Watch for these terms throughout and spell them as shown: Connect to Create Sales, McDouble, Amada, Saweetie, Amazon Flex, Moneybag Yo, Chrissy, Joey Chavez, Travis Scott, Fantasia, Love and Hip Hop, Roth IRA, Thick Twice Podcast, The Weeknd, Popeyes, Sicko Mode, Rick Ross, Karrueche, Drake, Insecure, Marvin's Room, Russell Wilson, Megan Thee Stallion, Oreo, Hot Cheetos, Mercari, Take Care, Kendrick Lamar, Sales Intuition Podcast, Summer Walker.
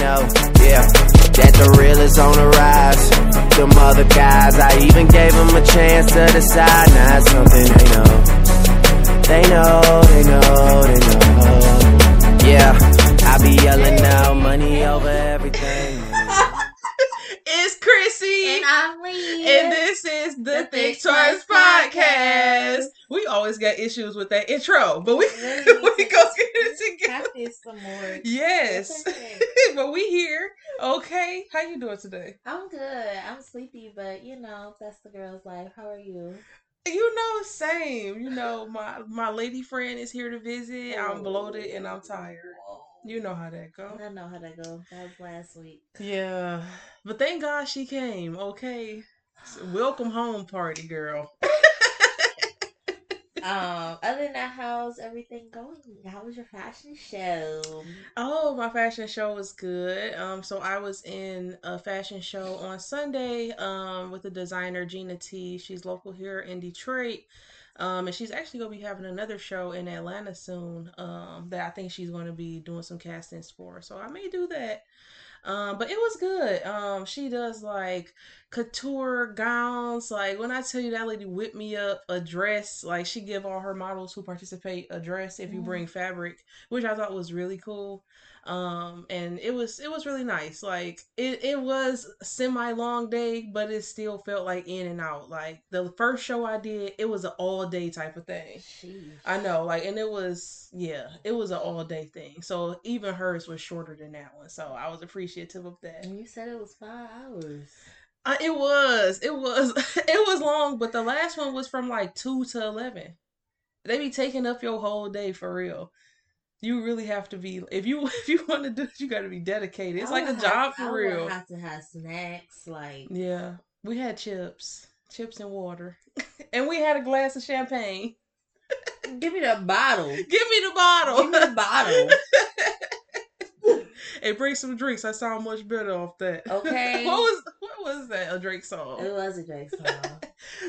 know, yeah, that the real is on the rise. Them other guys, I even gave them a chance to decide. Now it's something they know. They know, they know, they know. Yeah, I be yelling out money over everything. It's Chrissy. And I'm Lee. And this is the Thick Twice Podcast. We always got issues with that intro, but we go get it together. Practice some more. Yes. But we here. Okay. How you doing today? I'm good. I'm sleepy, but you know, that's the girl's life. How are you? You know, same. You know, my lady friend is here to visit. Oh. I'm bloated and I'm tired. You know how that go. I know how that go. That was last week. Yeah. But thank God she came, okay? Welcome home party, girl. Other than that, how's everything going? How was your fashion show? Oh, my fashion show was good. So I was in a fashion show on Sunday with the designer Gina T. She's local here in Detroit. And she's actually going to be having another show in Atlanta soon that I think she's going to be doing some castings for. So I may do that. But it was good. She does like couture gowns. Like when I tell you that lady whipped me up a dress, like she give all her models who participate a dress if you bring fabric, which I thought was really cool. And it was really nice. Like it was a semi-long day, but it still felt like in and out. Like the first show I did, it was an all day type of thing. Jeez. I know, like, and it was an all day thing. So even hers was shorter than that one. So I was appreciative of that. And you said it was 5 hours. It was it was long, but the last one was from like 2 to 11. They be taking up your whole day for real. You really have to be, if you want to do it, you got to be dedicated. It's like a job for real. I would have to have snacks, like. Yeah. We had chips and water. And we had a glass of champagne. Give me the bottle. Give me the bottle. Give me the bottle. And bring some drinks. I sound much better off that. Okay. What was that? A Drake song. It was a Drake song.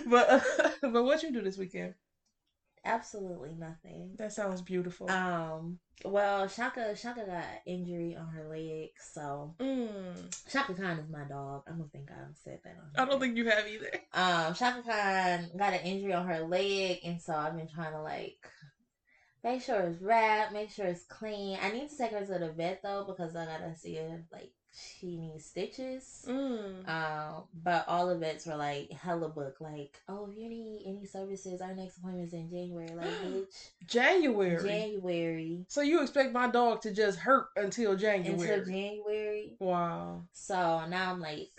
But what you do this weekend? Absolutely nothing. That sounds beautiful. Well, Shaka got injury on her leg, so Shaka Khan is my dog. I don't think I said that on her. I don't think you have either. Shaka Khan got an injury on her leg, and so I've been trying to like make sure it's wrapped, make sure it's clean. I need to take her to the vet though because I gotta see her like she needs stitches. But all the vets were like hella booked. Like, oh, if you need any services, our next appointment is in January. Like, bitch. January. So you expect my dog to just hurt until January? Until January. Wow. So now I'm like,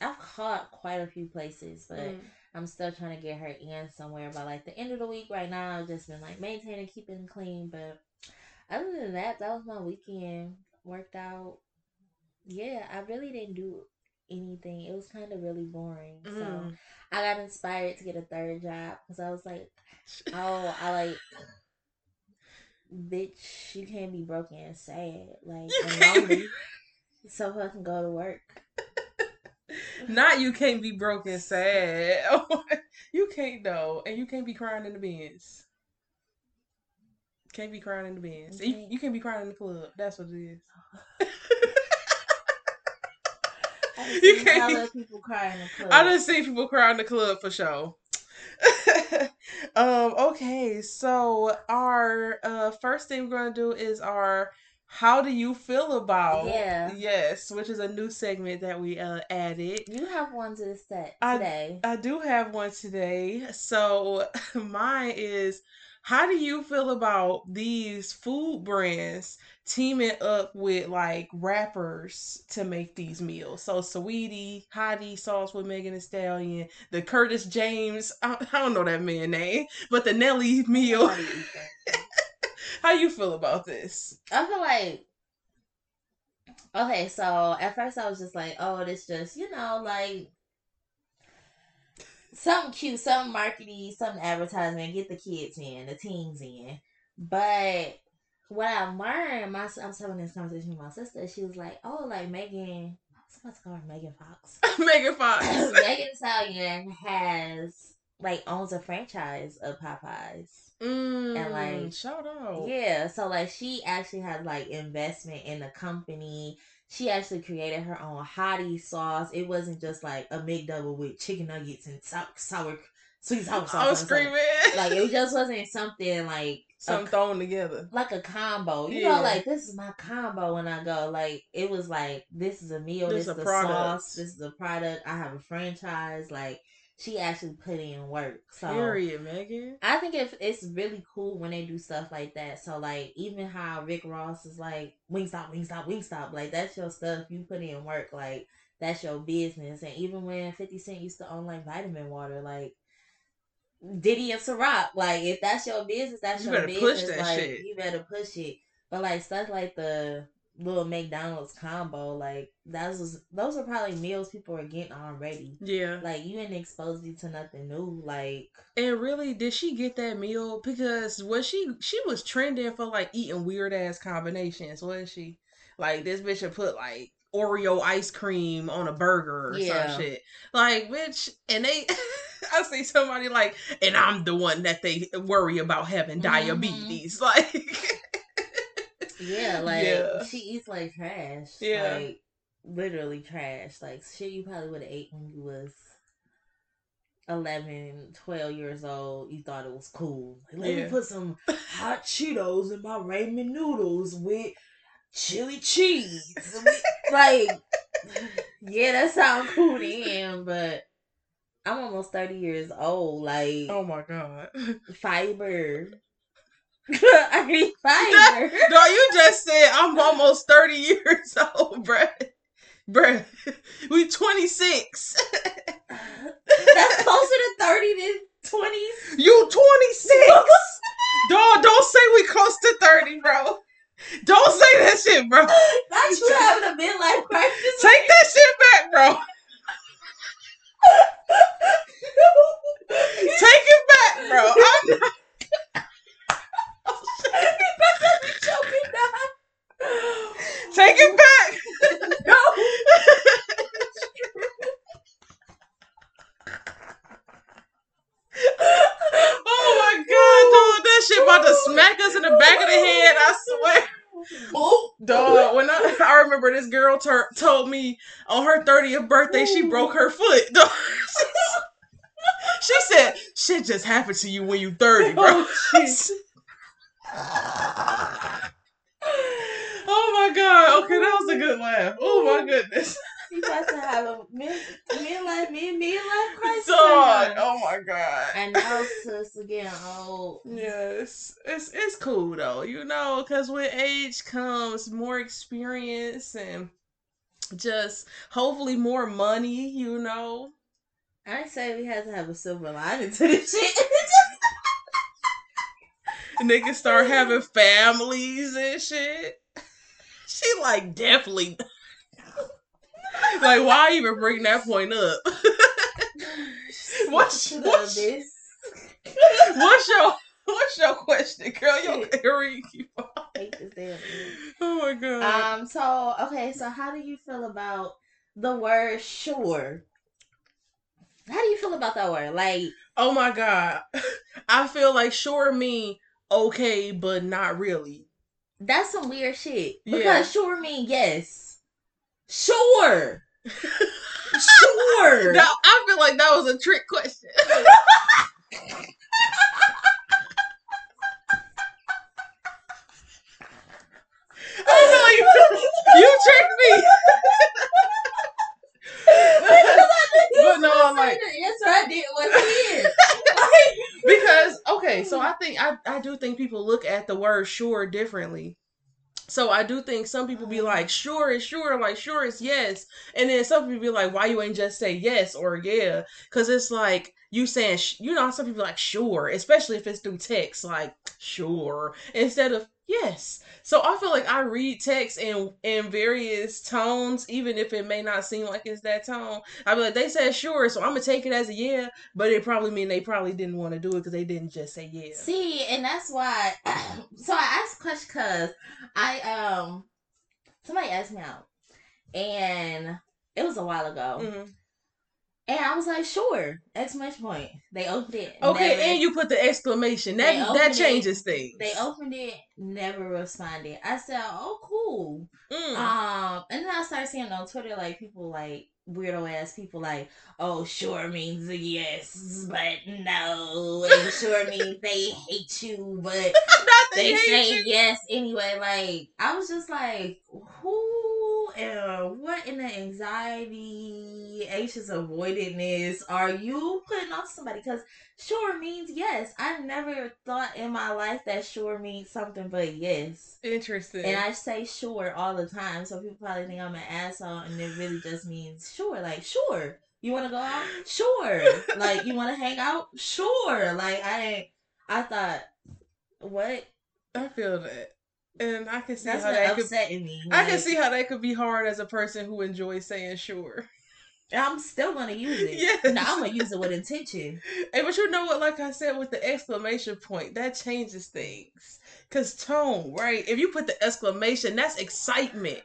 I've caught quite a few places, but I'm still trying to get her in somewhere by like the end of the week. Right now, I've just been like maintaining, keeping clean. But other than that, that was my weekend. Worked out. Yeah, I really didn't do anything. It was kind of really boring. So I got inspired to get a third job because I was like, oh, I like, bitch, you can't be broken and sad. Like, and lonely. So I can go to work. Not you can't be broken and sad. You can't, though. And you can't be crying in the bins. Can't be crying in the bins. Okay. You can't be crying in the club. That's what it is. You can't. I love people cry in the club. I done seen people cry in the club for sure. Okay, so our first thing we're gonna do is our how do you feel about? Yeah. Yes, which is a new segment that we added. You have one to the set today. I do have one today. So mine is, how do you feel about these food brands teaming up with like rappers to make these meals? So Saweetie, Hottie Sauce with Megan Thee Stallion, the Curtis James, I don't know that man's name, but the Nelly meal. How you feel about this? I feel like, okay, so at first I was just like, oh, it's just, you know, like, something cute, something marketing, something advertisement, get the kids in, the teens in. But what I learned, I was having this conversation with my sister, she was like, oh, like Megan, I was about to call her Megan Fox. Megan Fox. Megan Thee Stallion has like owns a franchise of Popeyes. And like shout out. Yeah. So like she actually had like investment in the company. She actually created her own hottie sauce. It wasn't just like a McDouble with chicken nuggets and sweet sour sauce. I was screaming. Like it just wasn't something like something thrown together. Like a combo. You know, like this is my combo when I go. Like it was like this is a meal, this is the product. Sauce, this is a product. I have a franchise, like she actually put in work. So period, Megan. I think it's really cool when they do stuff like that. So like even how Rick Ross is like Wingstop. Like that's your stuff. You put in work. Like that's your business. And even when 50 Cent used to own like vitamin water, like Diddy and Ciroc. Like if that's your business, that's your business. You better push that shit. You better push it. But like stuff like the little McDonald's combo, like those are probably meals people are getting already. Yeah, like you ain't exposed me to nothing new. Like, and really, did she get that meal? Because was she was trending for like eating weird ass combinations, wasn't she? Like this bitch had put like Oreo ice cream on a burger or some shit. Like, bitch, and they. I see somebody like, and I'm the one that they worry about having diabetes, like. Yeah, like, she eats like trash. Yeah. Like, literally trash. Like, shit you probably would have ate when you was 11, 12 years old. You thought it was cool. Like, let me put some hot Cheetos in my ramen noodles with chili cheese. Like, yeah, that sounds cool to him, but I'm almost 30 years old. Like, oh my God. Fiber. I mean, fiber. No, you just said I'm almost 30 years old, bruh. We 26. That's closer to 30 than 20. You 26. Dog, don't say we close to 30, bro. Don't say that shit, bro. Not you having a midlife crisis. Take that shit back, bro. Take it back, bro. I'm not. Take it back. No. Oh my God, dog. That shit about to smack us in the back of the head, I swear. Dog, when I remember this girl told me on her 30th birthday, she broke her foot. Dog. She said, shit just happened to you when you 30, bro. Oh my God. Okay, that was a good laugh. Oh my goodness. You about to have a midlife crisis. Dog. Oh my God. I know, sis, again, old. Yes. It's cool though, you know, because with age comes more experience and just hopefully more money, you know. I say we have to have a silver lining to this shit. Niggas start having families and shit. She like definitely like why even bring that point up? what's your question, girl? Your theory. Oh my God. So how do you feel about the word sure? How do you feel about that word? Like, oh my God, I feel like sure mean okay, but not really. That's some weird shit. Because sure mean yes. Sure. Sure. Now, I feel like that was a trick question. I feel like you tricked me. But no, I'm like, yes, I did because okay, so I think I do think people look at the word sure differently. So I do think some people be like, sure, like sure is yes, and then some people be like, why you ain't just say yes or yeah? Because it's like you saying, you know, some people like sure, especially if it's through text, like sure instead of yes. So I feel like I read text in various tones, even if it may not seem like it's that tone. I be like, they said sure, so I'm going to take it as a yeah, but it probably mean they probably didn't want to do it because they didn't just say yeah. See, and that's why, so I asked Kush because somebody asked me out, and it was a while ago. Mm-hmm. And I was like, sure, exclamation point. They opened it. Okay, and you put the exclamation. That changes things. They opened it, never responded. I said, oh, cool. And then I started seeing on Twitter, like, people, like, weirdo-ass people, like, oh, sure means yes, but no. And sure means they hate you, but they say yes anyway. Like, I was just like, who and what in the anxiety, anxious avoidantness are you putting on somebody? Because sure means yes. I never thought in my life that sure means something but yes. Interesting. And I say sure all the time, so people probably think I'm an asshole, and it really just means sure. Like, sure, you want to go out? Sure. Like, you want to hang out? Sure. Like, I thought, what? I feel that. And I can see that's how that upsetting could, me. Like, I can see how that could be hard as a person who enjoys saying sure. I'm still going to use it. Yes. No, I'm going to use it with intention. And, but you know what? Like I said, with the exclamation point, that changes things. Because tone, right? If you put the exclamation, that's excitement.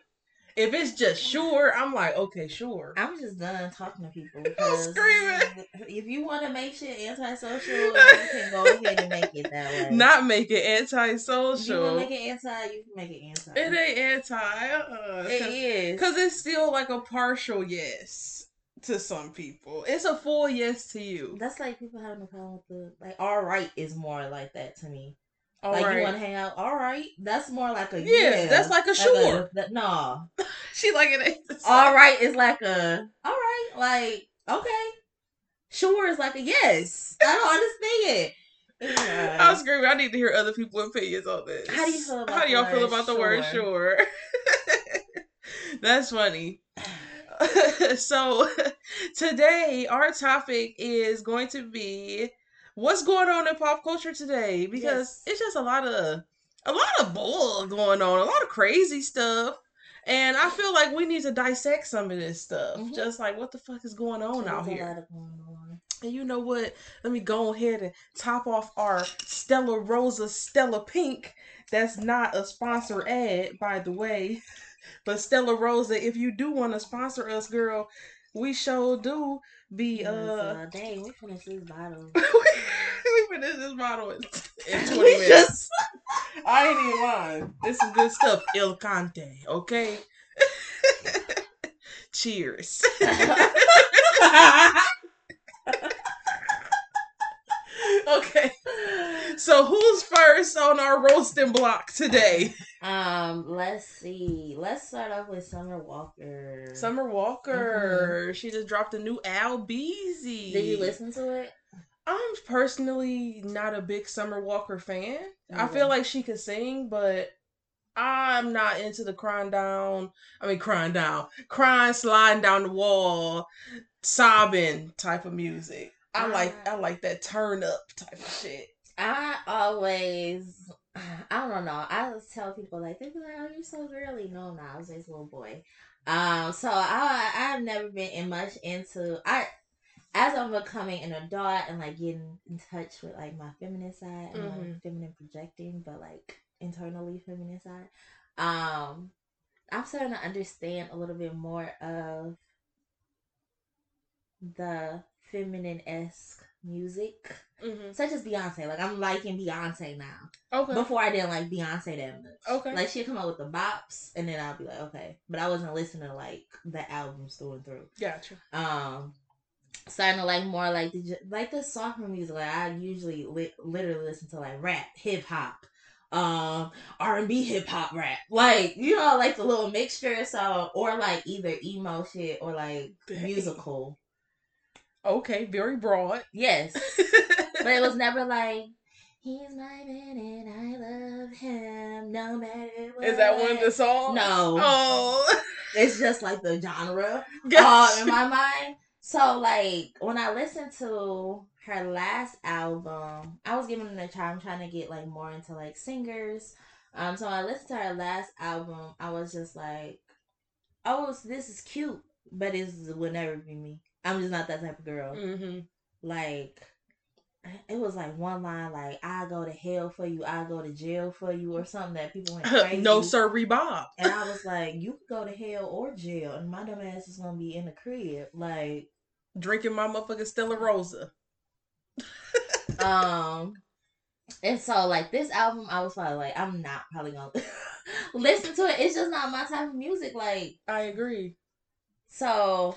If it's just sure, I'm like, okay, sure. I'm just done talking to people. I'm screaming. If you want to make shit antisocial, you can go ahead and make it that way. Not make it antisocial. If you want to make it anti, you can make it anti. It ain't anti. It is. Because it's still like a partial yes. To some people, it's a full yes to you. That's like people having a problem with the, like, all right is more like that to me. All like, right. You want to hang out? All right. That's more like a yeah. That's like a sure. Like no. She like it ain't the same. All right is like a all right. Like, okay. Sure is like a yes. I don't understand it. Yeah. I was screaming. I need to hear other people's opinions on this. How do y'all feel about the word sure? That's funny. So today our topic is going to be what's going on in pop culture today, because yes. It's just a lot of bull going on, a lot of crazy stuff, and I feel like we need to dissect some of this stuff. Mm-hmm. Just like what the fuck is going on out here. And you know what? Let me go ahead and top off our Stella Rosa Stella Pink. That's not a sponsor ad, by the way. But Stella Rosa, if you do want to sponsor us, girl, we sure do be dang, we finished this bottle. We finished this bottle in 20 minutes. I ain't even lying. This is good stuff. Il Conte, okay? Cheers. Okay. So who's first on our roasting block today? Let's see. Let's start off with Summer Walker. Summer Walker. Mm-hmm. She just dropped a new Album. Did you listen to it? I'm personally not a big Summer Walker fan. Mm-hmm. I feel like she could sing, but I'm not into the crying, sliding down the wall, sobbing type of music. I like that turn up type of shit. I don't know. I just tell people, like, they be like, oh, you're so girly. No, I was just a little boy. So I've never been much into, as I'm becoming an adult and, like, getting in touch with, like, my feminine side and, mm-hmm. like, feminine projecting, but, like, internally feminine side, I'm starting to understand a little bit more of the feminine-esque music, mm-hmm. such as Beyonce. Like, I'm liking Beyonce now. Okay. Before I didn't like Beyonce that much. Okay. Like, she'd come out with the bops, and then I'd be like, okay. But I wasn't listening to, like, the albums through and through. Gotcha. Starting to like more like the softer music. Like, I usually literally listen to, like, rap, hip hop, R&B, hip hop, rap. Like, you know, like the little mixture. So, or like either emo shit or like musical. Okay, very broad. Yes. But it was never like, he's my man and I love him no matter what. Is that one of the songs? No. Oh. It's just like the genre in my mind. So, like, when I listened to her last album, I was giving it a try. I'm trying to get, like, more into, like, singers. So when I listened to her last album, I was just like, oh, this is cute, but it will never be me. I'm just not that type of girl. Mm-hmm. Like, it was like one line, like, I go to hell for you, I go to jail for you, or something that people went crazy. No, sir, Rebob. And I was like, you could go to hell or jail, and my dumb ass is going to be in the crib. Like, drinking my motherfucking Stella Rosa. And so, like, this album, I was probably like, I'm not probably gonna listen to it. It's just not my type of music. Like, I agree. So,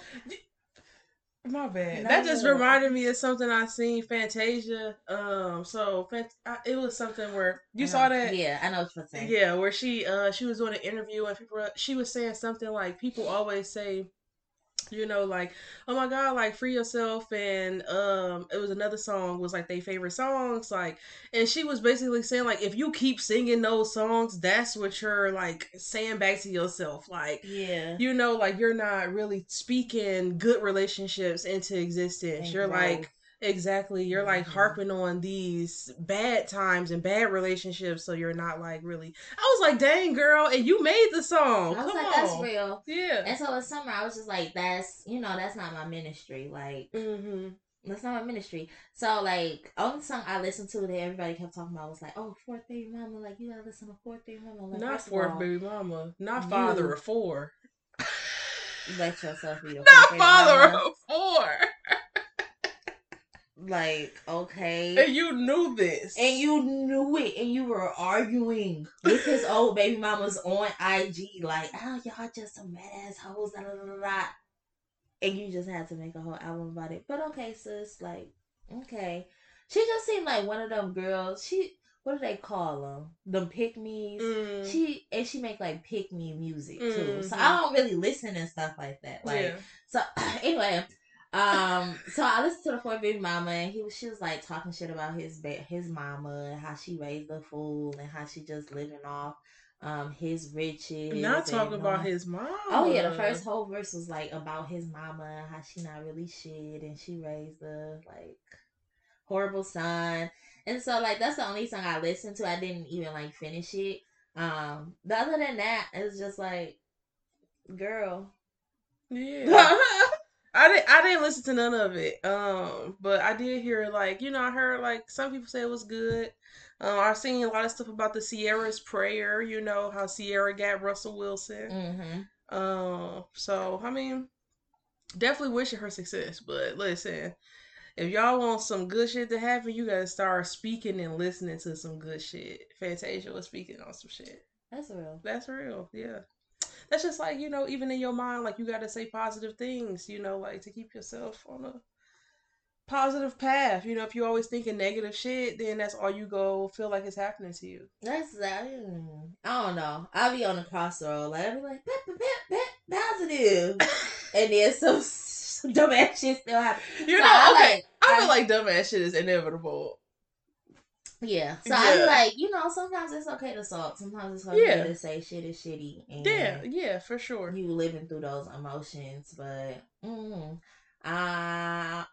my bad. That just reminded me of something I seen, Fantasia. It was something where you saw that. Yeah, I know what you're saying. Yeah, where she was doing an interview and she was saying something like, people always say, you know, like, oh my God, like, free yourself. And it was another song was like their favorite songs, like, and she was basically saying, like, if you keep singing those songs, that's what you're like saying back to yourself, like, yeah, you know, like, you're not really speaking good relationships into existence. Thank you're God. Like exactly, you're like harping on these bad times and bad relationships, so you're not like really. I was like, dang girl, and you made the song. I was like, that's real. Yeah. And so in summer, I was just like, that's, you know, that's not my ministry. Like, that's not my ministry. So like, only song I listened to that everybody kept talking about was like, oh, Fourth Baby Mama. Like, you gotta listen to Fourth Baby Mama. Like, not Fourth Baby Mama. Not Father of Four. Let yourself be your not Father of Four. Like, okay. And you knew this. And you knew it. And you were arguing with his old baby mamas on IG. Like, oh, y'all just some badass hoes. Blah, blah, blah. And you just had to make a whole album about it. But okay, sis. Like, okay. She just seemed like one of them girls. She, what do they call them? Them pick-me's. Mm. She make, like, pick-me music, too. Mm-hmm. So I don't really listen and stuff like that. Like, yeah. So, anyway... So I listened to the Fourth Baby Mama, and she was like talking shit about his mama and how she raised a fool and how she just living off his riches. Not talking about his mama. Oh yeah, the first whole verse was like about his mama and how she not really shit and she raised a like horrible son. And so like that's the only song I listened to. I didn't even like finish it. But other than that, it was just like, girl. Yeah. I didn't listen to none of it, but I did hear, like, you know, I heard, like, some people say it was good. I've seen a lot of stuff about the Sierra's prayer, you know, how Sierra got Russell Wilson. Mm-hmm. So, I mean, definitely wishing her success, but listen, if y'all want some good shit to happen, you gotta start speaking and listening to some good shit. Fantasia was speaking on some shit. That's real. That's real, yeah. That's just like, you know, even in your mind, like, you got to say positive things, you know, like, to keep yourself on a positive path. You know, if you always thinking negative shit, then that's all you go feel like is happening to you. That's that. I don't know. I'll be on the crossroad. Like, I'll be like, positive. And then some dumbass shit still happens. You know, so okay. I feel like dumbass shit is inevitable. Yeah. So yeah. I be like, you know, sometimes it's okay to sulk. Sometimes it's okay to say shit is shitty. And yeah, for sure. You living through those emotions, but yeah. I'm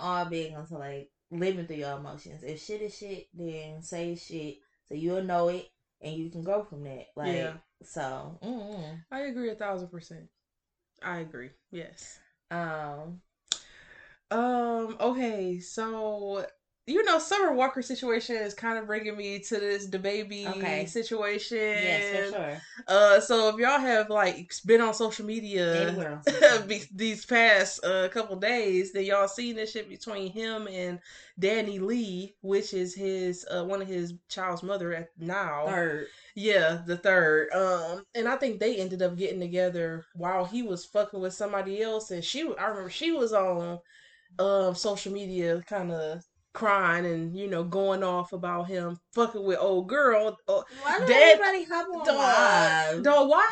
all big onto like living through your emotions. If shit is shit, then say shit so you'll know it and you can grow from that. Like so I agree 1,000%. I agree. Yes. Okay, so you know, Summer Walker situation is kind of bringing me to this DaBaby situation. Yes, for sure. So if y'all have like been on social media these past couple days, then y'all seen this shit between him and Danny Lee, which is his one of his child's mother at now. Third. Yeah, the third. And I think they ended up getting together while he was fucking with somebody else, and I remember she was on social media kind of crying and, you know, going off about him fucking with old girl. Why did everybody hop on live? Dog, why?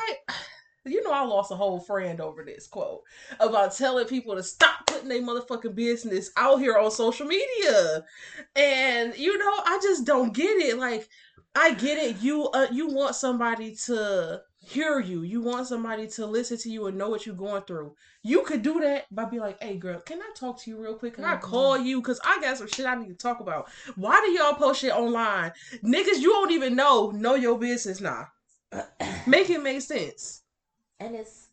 You know, I lost a whole friend over this quote about telling people to stop putting their motherfucking business out here on social media. And, you know, I just don't get it. Like, I get it. You want somebody to hear you. You want somebody to listen to you and know what you're going through. You could do that by being like, hey girl, can I talk to you real quick? Can I call you? Because I got some shit I need to talk about. Why do y'all post shit online? Niggas, you don't even know your business now. Make it make sense. And it's,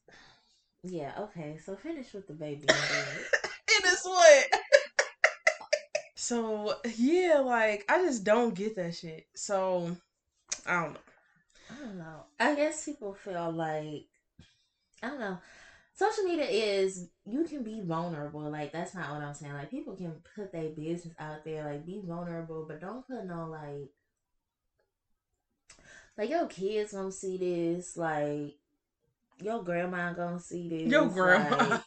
yeah, okay. So finish with the baby. It is what? So, yeah, like, I just don't get that shit. So, I don't know. I guess people feel like, I don't know. social media is, you can be vulnerable. Like, that's not what I'm saying. Like, people can put their business out there. Like, be vulnerable, but don't put no, like, your kids gonna see this. Like, your grandma gonna see this. Your grandma.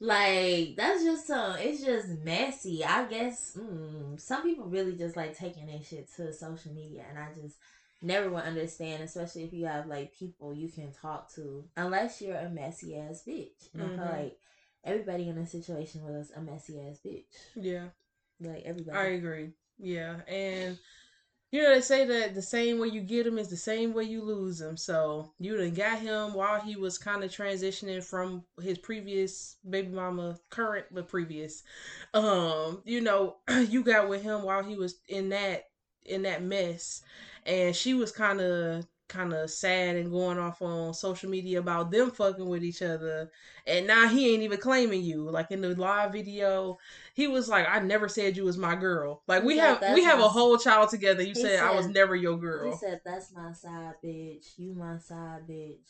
Like, that's just some, it's just messy. I guess some people really just, like, taking that shit to social media, and I just never would understand, especially if you have, like, people you can talk to, unless you're a messy-ass bitch. Mm-hmm. I feel like everybody in a situation was a messy-ass bitch. Yeah. Like, everybody. I agree. Yeah, and... You know, they say that the same way you get him is the same way you lose him. So, you done got him while he was kind of transitioning from his previous baby mama, current, but previous. You know, you got with him while he was in that mess. And she was kind of sad and going off on social media about them fucking with each other, and now he ain't even claiming you. Like, in the live video, he was like, I never said you was my girl. Like, we have a whole child together. You said I was never your girl. He said, that's my side bitch, you my side bitch.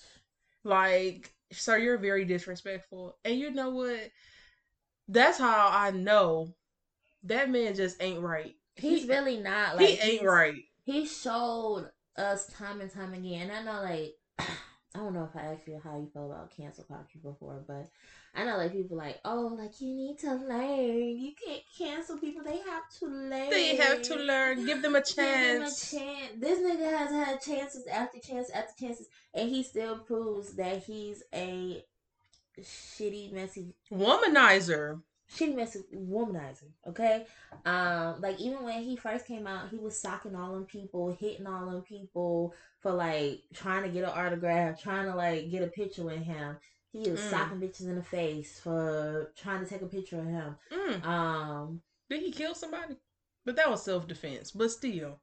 Like, so you're very disrespectful. And you know what, that's how I know that man just ain't right. He's really not. Like, he ain't right. He showed us time and time again. And I know, like, I don't know if I asked you how you felt about cancel culture before, but I know, like, people like, oh, like, you need to learn. You can't cancel people. They have to learn. They have to learn. Give them a chance. Give them a chance. This nigga has had chances after chances after chances, and he still proves that he's a shitty, messy womanizer. Shitty, messy womanizer, okay? Like, even when he first came out, he was socking all them people, hitting all them people for, like, trying to get an autograph, trying to, like, get a picture with him. He was socking bitches in the face for trying to take a picture of him. Did he kill somebody? But that was self-defense, but still.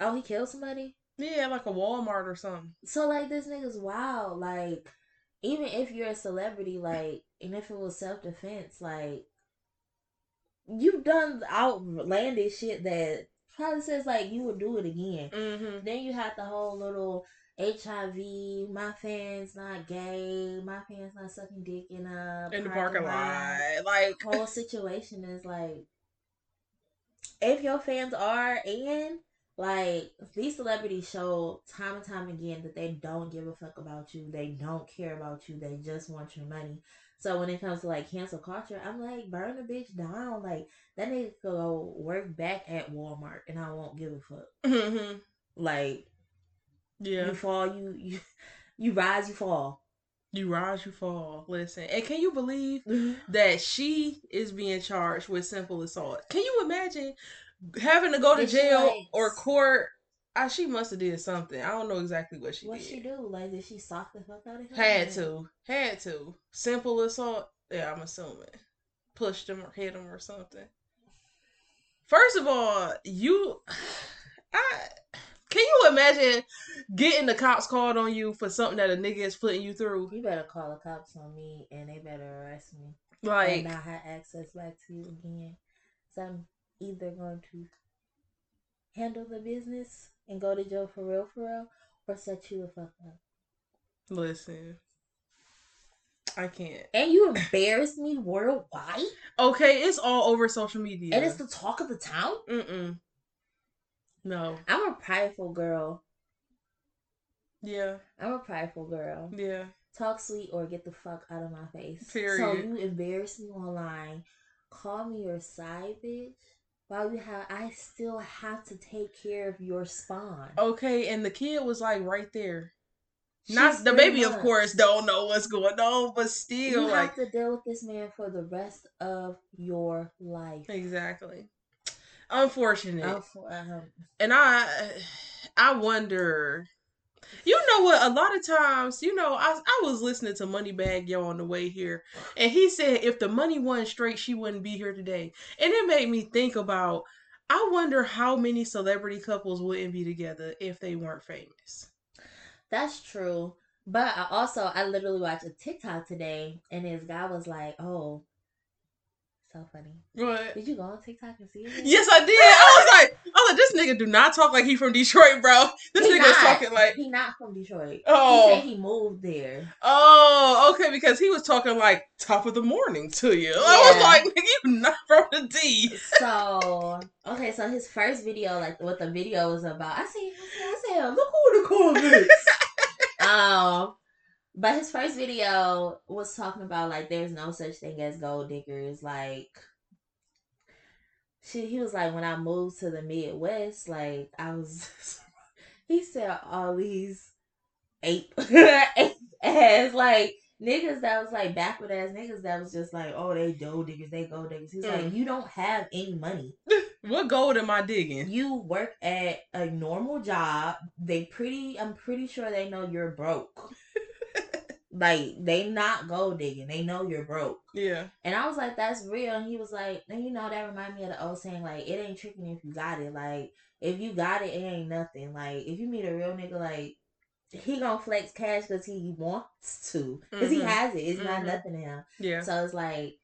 Oh, he killed somebody? Yeah, like a Walmart or something. So, like, this nigga's wild. Like, even if you're a celebrity, like, and if it was self-defense, like, you've done outlandish shit that probably says, like, you would do it again. Mm-hmm. Then you have the whole little HIV, my fans not gay, my fans not sucking dick in the parking lot. Like, the whole situation is, like, if your fans are in, like, these celebrities show time and time again that they don't give a fuck about you. They don't care about you. They just want your money. So when it comes to, like, cancel culture, I'm like, burn the bitch down. Like, that nigga could go work back at Walmart, and I won't give a fuck. Mm-hmm. Like, yeah, you fall, you rise, you fall. You rise, you fall. Listen, and can you believe that she is being charged with simple assault? Can you imagine having to go to jail or court? She must have did something. I don't know exactly what she did. What she do? Like, did she sock the fuck out of him? Had to. Simple assault. Yeah, I'm assuming. Pushed him or hit him or something. First of all, can you imagine getting the cops called on you for something that a nigga is putting you through? You better call the cops on me, and they better arrest me. Like, and not have access back to you again. So I'm either going to handle the business and go to jail for real, or set you the fuck up. Listen, I can't. And you embarrass me worldwide? Okay, it's all over social media. And it's the talk of the town? Mm-mm. No. I'm a prideful girl. Yeah. Talk sweet or get the fuck out of my face. Period. So you embarrass me online, call me your side bitch, while I still have to take care of your spawn. Okay, and the kid was, like, right there. She's not the baby, much. Of course, don't know what's going on, but still, you like, have to deal with this man for the rest of your life. Exactly. Unfortunate. And I wonder, you know what, a lot of times, you know, I was listening to Moneybag Yo on the way here, and he said if the money wasn't straight, she wouldn't be here today. And it made me think about, I wonder how many celebrity couples wouldn't be together if they weren't famous. That's true. But I literally watched a TikTok today, and this guy was like, oh, So funny. What? Did you go on TikTok and see it? Yes, I did. I was like, this nigga do not talk like he from Detroit, bro. This nigga is talking like he not from Detroit. Oh, he said he moved there. Oh, okay, because he was talking like top of the morning to you. Yeah. I was like, nigga, you not from the D. So okay, so his first video, like what the video was about, I said, look who the call is. But his first video was talking about, like, there's no such thing as gold diggers. Like, he was like, when I moved to the Midwest, like, he said all these ape ass, like, niggas that was, like, backward ass niggas that was just like, oh, they gold diggers. He's like, you don't have any money. What gold am I digging? You work at a normal job. I'm pretty sure they know you're broke. Like, they not gold digging. They know you're broke. Yeah. And I was like, that's real. And he was like, and that reminded me of the old saying, like, it ain't tricking if you got it. Like, if you got it, it ain't nothing. Like, if you meet a real nigga, like, he gonna flex cash because he wants to. Because he has it. It's not nothing to him. Yeah. So it's like,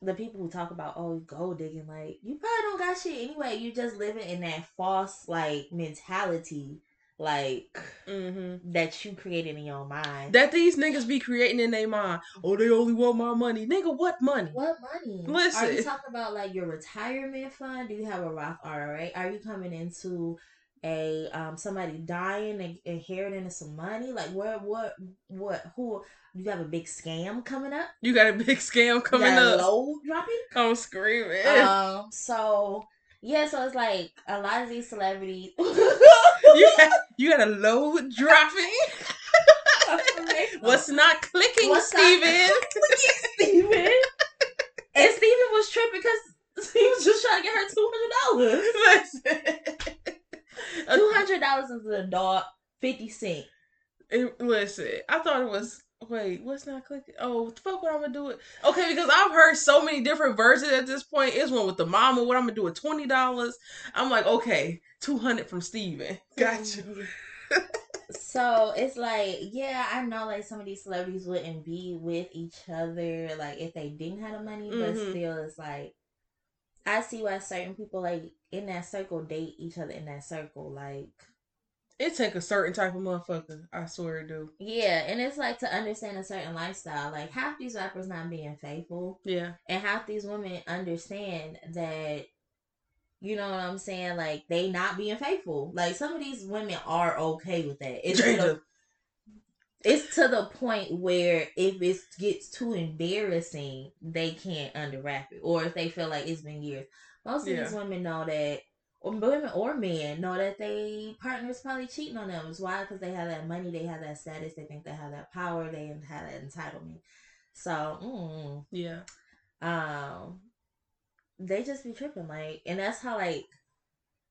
the people who talk about, oh, gold digging, like, you probably don't got shit anyway. You just living in that false, like, mentality. Like, that you created in your mind. That these niggas be creating in their mind. Oh, they only want my money. Nigga, what money? What money? Listen. Are you talking about, like, your retirement fund? Do you have a Roth IRA? Are you coming into a, somebody dying and inheriting some money? Like, who, you have a big scam coming up? You got a big scam coming up. Load dropping? I'm screaming. So it's like, a lot of these celebrities... You had a load dropping. What's not clicking, Steven? And Steven was tripping because he was just trying to get her $200. $200 is a dog, 50 cent. I thought it was... Wait, what's not clicking? Oh, what the fuck what I'm going to do it? Okay, because I've heard so many different versions at this point. It's one with the mama. What I'm going to do with $20. I'm like, okay, $200 from Steven. Got you. So, it's like, yeah, I know, like, some of these celebrities wouldn't be with each other, like, if they didn't have the money. But still, it's like, I see why certain people, like, in that circle date each other in that circle, like... It take a certain type of motherfucker. I swear it do. Yeah, and it's like to understand a certain lifestyle. Like, half these rappers not being faithful. Yeah. And half these women understand that, you know what I'm saying? Like, they not being faithful. Like, some of these women are okay with that. It's to the point where if it gets too embarrassing, they can't underwrap it. Or if they feel like it's been years. Most of these women know that. Women or men know that they partners probably cheating on them. It's why? Because they have that money, they have that status, they think they have that power, they have that entitlement. So, they just be tripping, like, and that's how, like,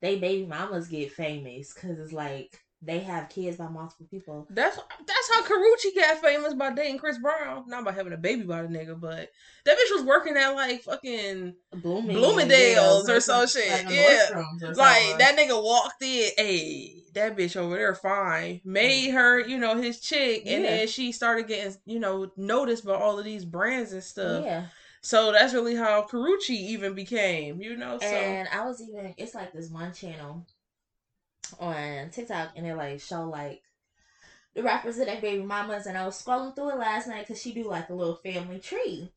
they baby mamas get famous, because it's like they have kids by multiple people. That's how Karrueche got famous, by dating Chris Brown. Not by having a baby by the nigga, but that bitch was working at, like, fucking Bloomingdale's or some shit. Like, like, that nigga walked in, hey, that bitch over there fine. Made her, his chick, and then she started getting, noticed by all of these brands and stuff. Yeah. So that's really how Karrueche even became, so. And I was even, it's like this one channel on TikTok, and they like show like the rappers of their baby mamas, and I was scrolling through it last night because she do like a little family tree.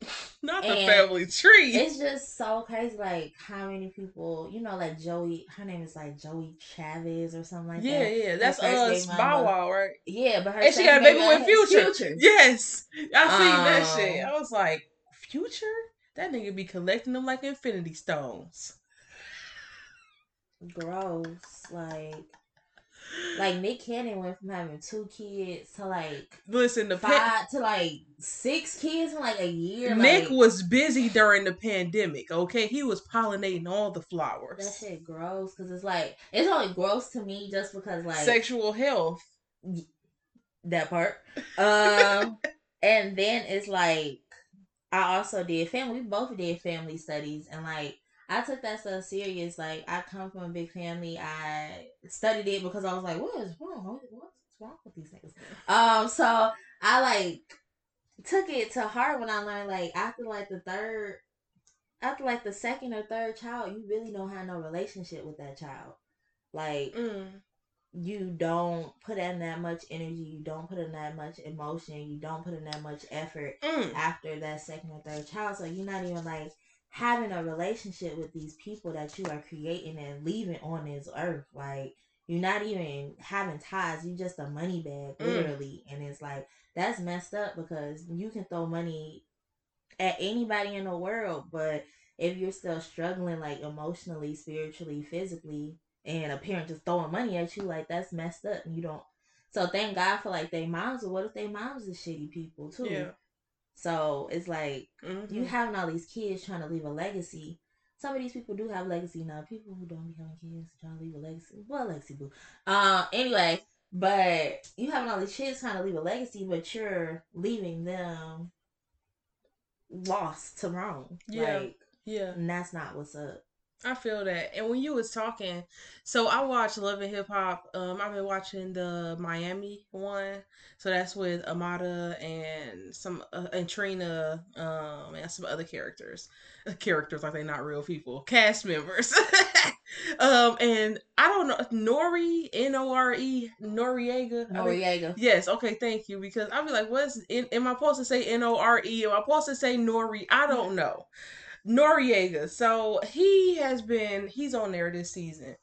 Family tree. It's just so crazy, like how many people, like Joey. Her name is like Joey Chavez or something like that. Yeah, that's us, Bow Wow, right? Yeah, but her and she got a baby with Future. Yes, I seen that shit. I was like, Future? That nigga be collecting them like infinity stones. Gross. Like Nick Cannon went from having 2 kids to like 5 to like 6 kids in like a year. Nick was busy during the pandemic. Okay, he was pollinating all the flowers. That shit gross, because it's like, it's only gross to me just because, like, sexual health, that part. And then it's like, I also did family. We both did family studies, and like, I took that stuff serious. Like, I come from a big family. I studied it because I was like, what is wrong? What's wrong with these things? So I like took it to heart when I learned, like, after like the third after like the second or third child, you really don't have no relationship with that child. Like, you don't put in that much energy, you don't put in that much emotion, you don't put in that much effort after that second or third child. So you're not even like having a relationship with these people that you are creating and leaving on this earth. Like, you're not even having ties. You're just a money bag, literally. And it's like, that's messed up, because you can throw money at anybody in the world, but if you're still struggling, like, emotionally, spiritually, physically, and a parent just throwing money at you, like, that's messed up. And you don't. So thank God for, like, their moms. But what if their moms are shitty people too? Yeah. So it's like, you having all these kids trying to leave a legacy. Some of these people do have legacy now. People who don't be having kids trying to leave a legacy. Well, legacy, boo. Anyway, but you having all these kids trying to leave a legacy, but you're leaving them lost to wrong. Yeah. Like, yeah. And that's not what's up. I feel that. And when you was talking, so I watch Love and Hip Hop. I've been watching the Miami one. So that's with Amada and some and Trina and some other characters. Characters, like, they're not real people. Cast members. And I don't know, Nori, N-O-R-E, Noriega. Yes, okay, thank you, because I'll be like, what's, am I supposed to say N-O-R-E? Am I supposed to say Nori? I don't know. Noriega. So he's on there this season,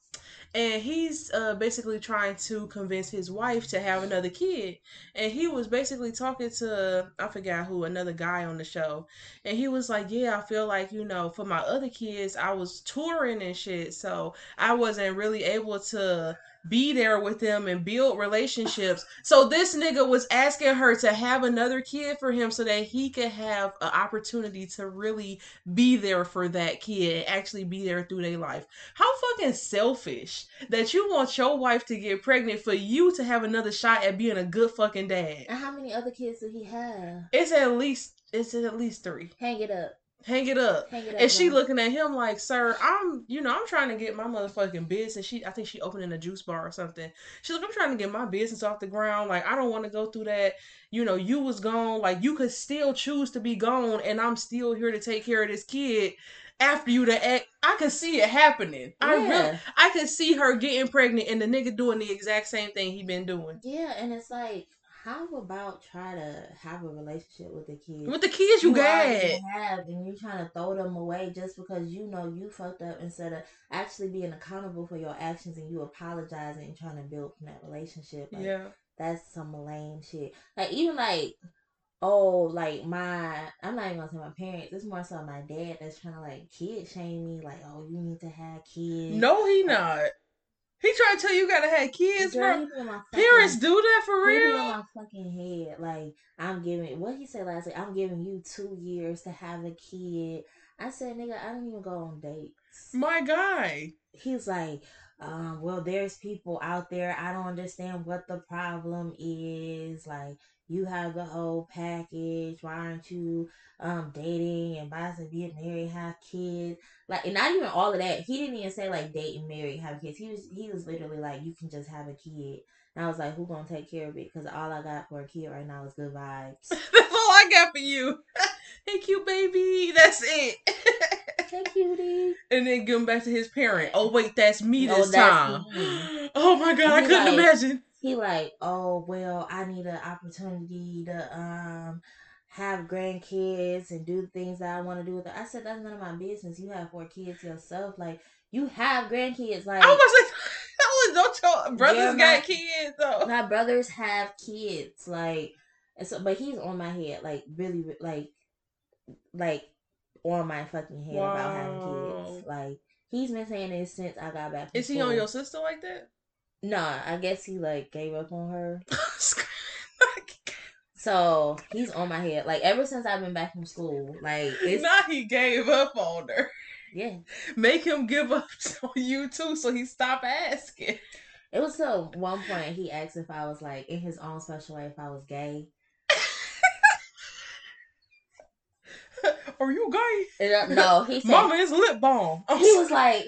and he's basically trying to convince his wife to have another kid. And he was basically talking to, I forgot who, another guy on the show. And he was like, yeah, I feel like, you know, for my other kids, I was touring and shit, so I wasn't really able to be there with them and build relationships. So this nigga was asking her to have another kid for him so that he could have an opportunity to really be there for that kid and actually be there through their life. How fucking selfish that you want your wife to get pregnant for you to have another shot at being a good fucking dad. And how many other kids did he have? It's at least three. Hang it up. And she looking at him like, sir, I'm trying to get my motherfucking business. I think she opening a juice bar or something. She's like, I'm trying to get my business off the ground. Like, I don't want to go through that. You know, you was gone. Like, you could still choose to be gone, and I'm still here to take care of this kid after you to act. I could see it happening. Yeah. I could see her getting pregnant and the nigga doing the exact same thing he been doing. Yeah, and it's like, how about try to have a relationship with the kids? With the kids you got. And you're trying to throw them away just because you know you fucked up, instead of actually being accountable for your actions and you apologizing and trying to build from that relationship. Like, yeah. That's some lame shit. Like, even like, oh, like I'm not even gonna say my parents. It's more so my dad that's trying to like kid shame me. Like, oh, you need to have kids. No, he not. He trying to tell you gotta have kids, bro. Parents do that for real? He be on my fucking head. Like, what he said last week, I'm giving you 2 years to have a kid. I said, nigga, I don't even go on dates. My guy. He's like, well, there's people out there. I don't understand what the problem is. Like, you have the whole package. Why aren't you dating and possibly get married, have kids? Like, and not even all of that. He didn't even say like date and marry, have kids. He was literally like, you can just have a kid. And I was like, who gonna take care of it? Because all I got for a kid right now is good vibes. That's all I got for you. Thank you, baby. That's it. Thank you, dude. And then give him back to his parent. Oh wait, that's me this time. Me. Oh my God, I couldn't imagine. He like, oh, well, I need an opportunity to have grandkids and do things that I want to do with them. I said, that's none of my business. You have 4 kids yourself. Like, you have grandkids. Like, I was like, don't your brothers got kids, though? My brothers have kids. Like, and so, but he's on my head. Like, really, like on my fucking head about having kids. Like, he's been saying this since I got back. Is he on your sister like that? Nah, I guess he, like, gave up on her. So, he's on my head. Like, ever since I've been back from school, like... he gave up on her. Yeah. Make him give up on you, too, so he stop asking. It was so, one point, he asked if I was, like, in his own special way, if I was gay. Are you gay? No, he said... Mama, it's lip balm. He was like...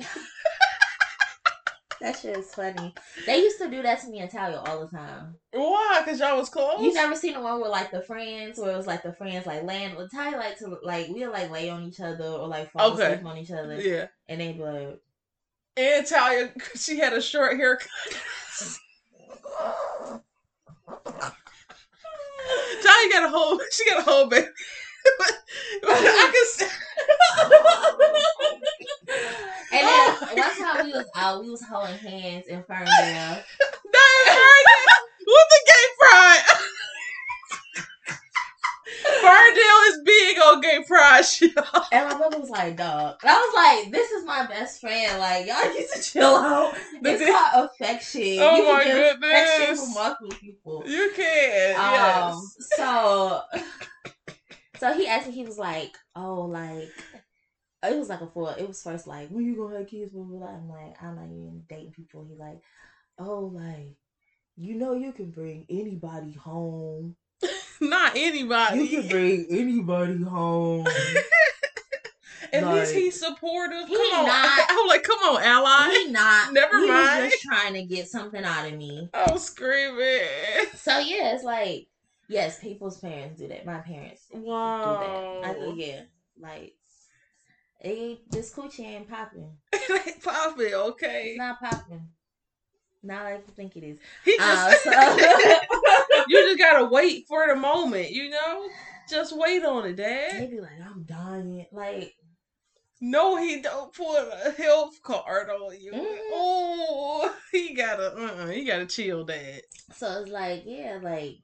That shit is funny. They used to do that to me and Talia all the time. Why? Because y'all was close? You never seen the one where, like, the friends, where it was, like, the friends, like, laying, well, Talia, like, to, like, we'll, like, lay on each other or, like, fall asleep on each other. Yeah. And they'd be like... And Talia, she had a short haircut. Talia got a whole... She got a whole baby. But I can... And then one time we was out, we was holding hands in Ferndale. That Ferndale with the gay pride. Ferndale is big on gay pride, y'all. And my brother was like, "Dog," and I was like, "This is my best friend. Like, y'all get to chill out. It's called affection. Oh, you my can goodness, affection from multiple people. You can. Yes. So he asked me. He was like, "Oh, like." It was like a full, it was first like, when you gonna have kids? I'm like, I'm not even dating people. He's like, oh, like, you know you can bring anybody home. Not anybody. You can bring anybody home. At like, least he's supportive. He come on. Not, I'm like, come on, ally. He not. Never mind. He was just trying to get something out of me. I'm screaming. So, yeah, it's like, yes, people's parents do that. My parents do that. Like, this coochie ain't popping. It ain't popping, okay. It's not popping. Not like you think it is. You just gotta wait for the moment, you know? Just wait on it, Dad. They be like, I'm dying. Like, no, he don't put a health card on you. Mm-hmm. Oh, he gotta chill, Dad. So it's like, yeah, like,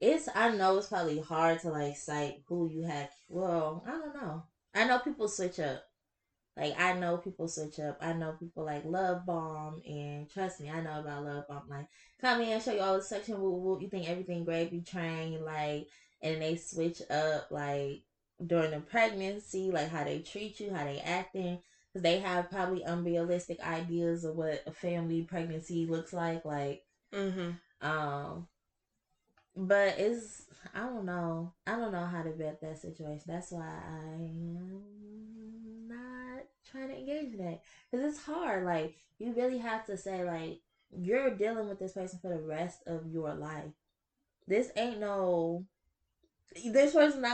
it's, I know it's probably hard to, like, cite who you had. Well, I don't know. I know people switch up. Like, I know people switch up. I know people like Love Bomb, and trust me, I know about Love Bomb. Like, come in, show you all the section, you think everything great, be trained, like, and they switch up, like, during the pregnancy, like, how they treat you, how they acting, because they have probably unrealistic ideas of what a family pregnancy looks like. Like, but it's, I don't know. I don't know how to vet that situation. That's why I am not trying to engage in that. Because it's hard. Like, you really have to say, like, you're dealing with this person for the rest of your life. This person's not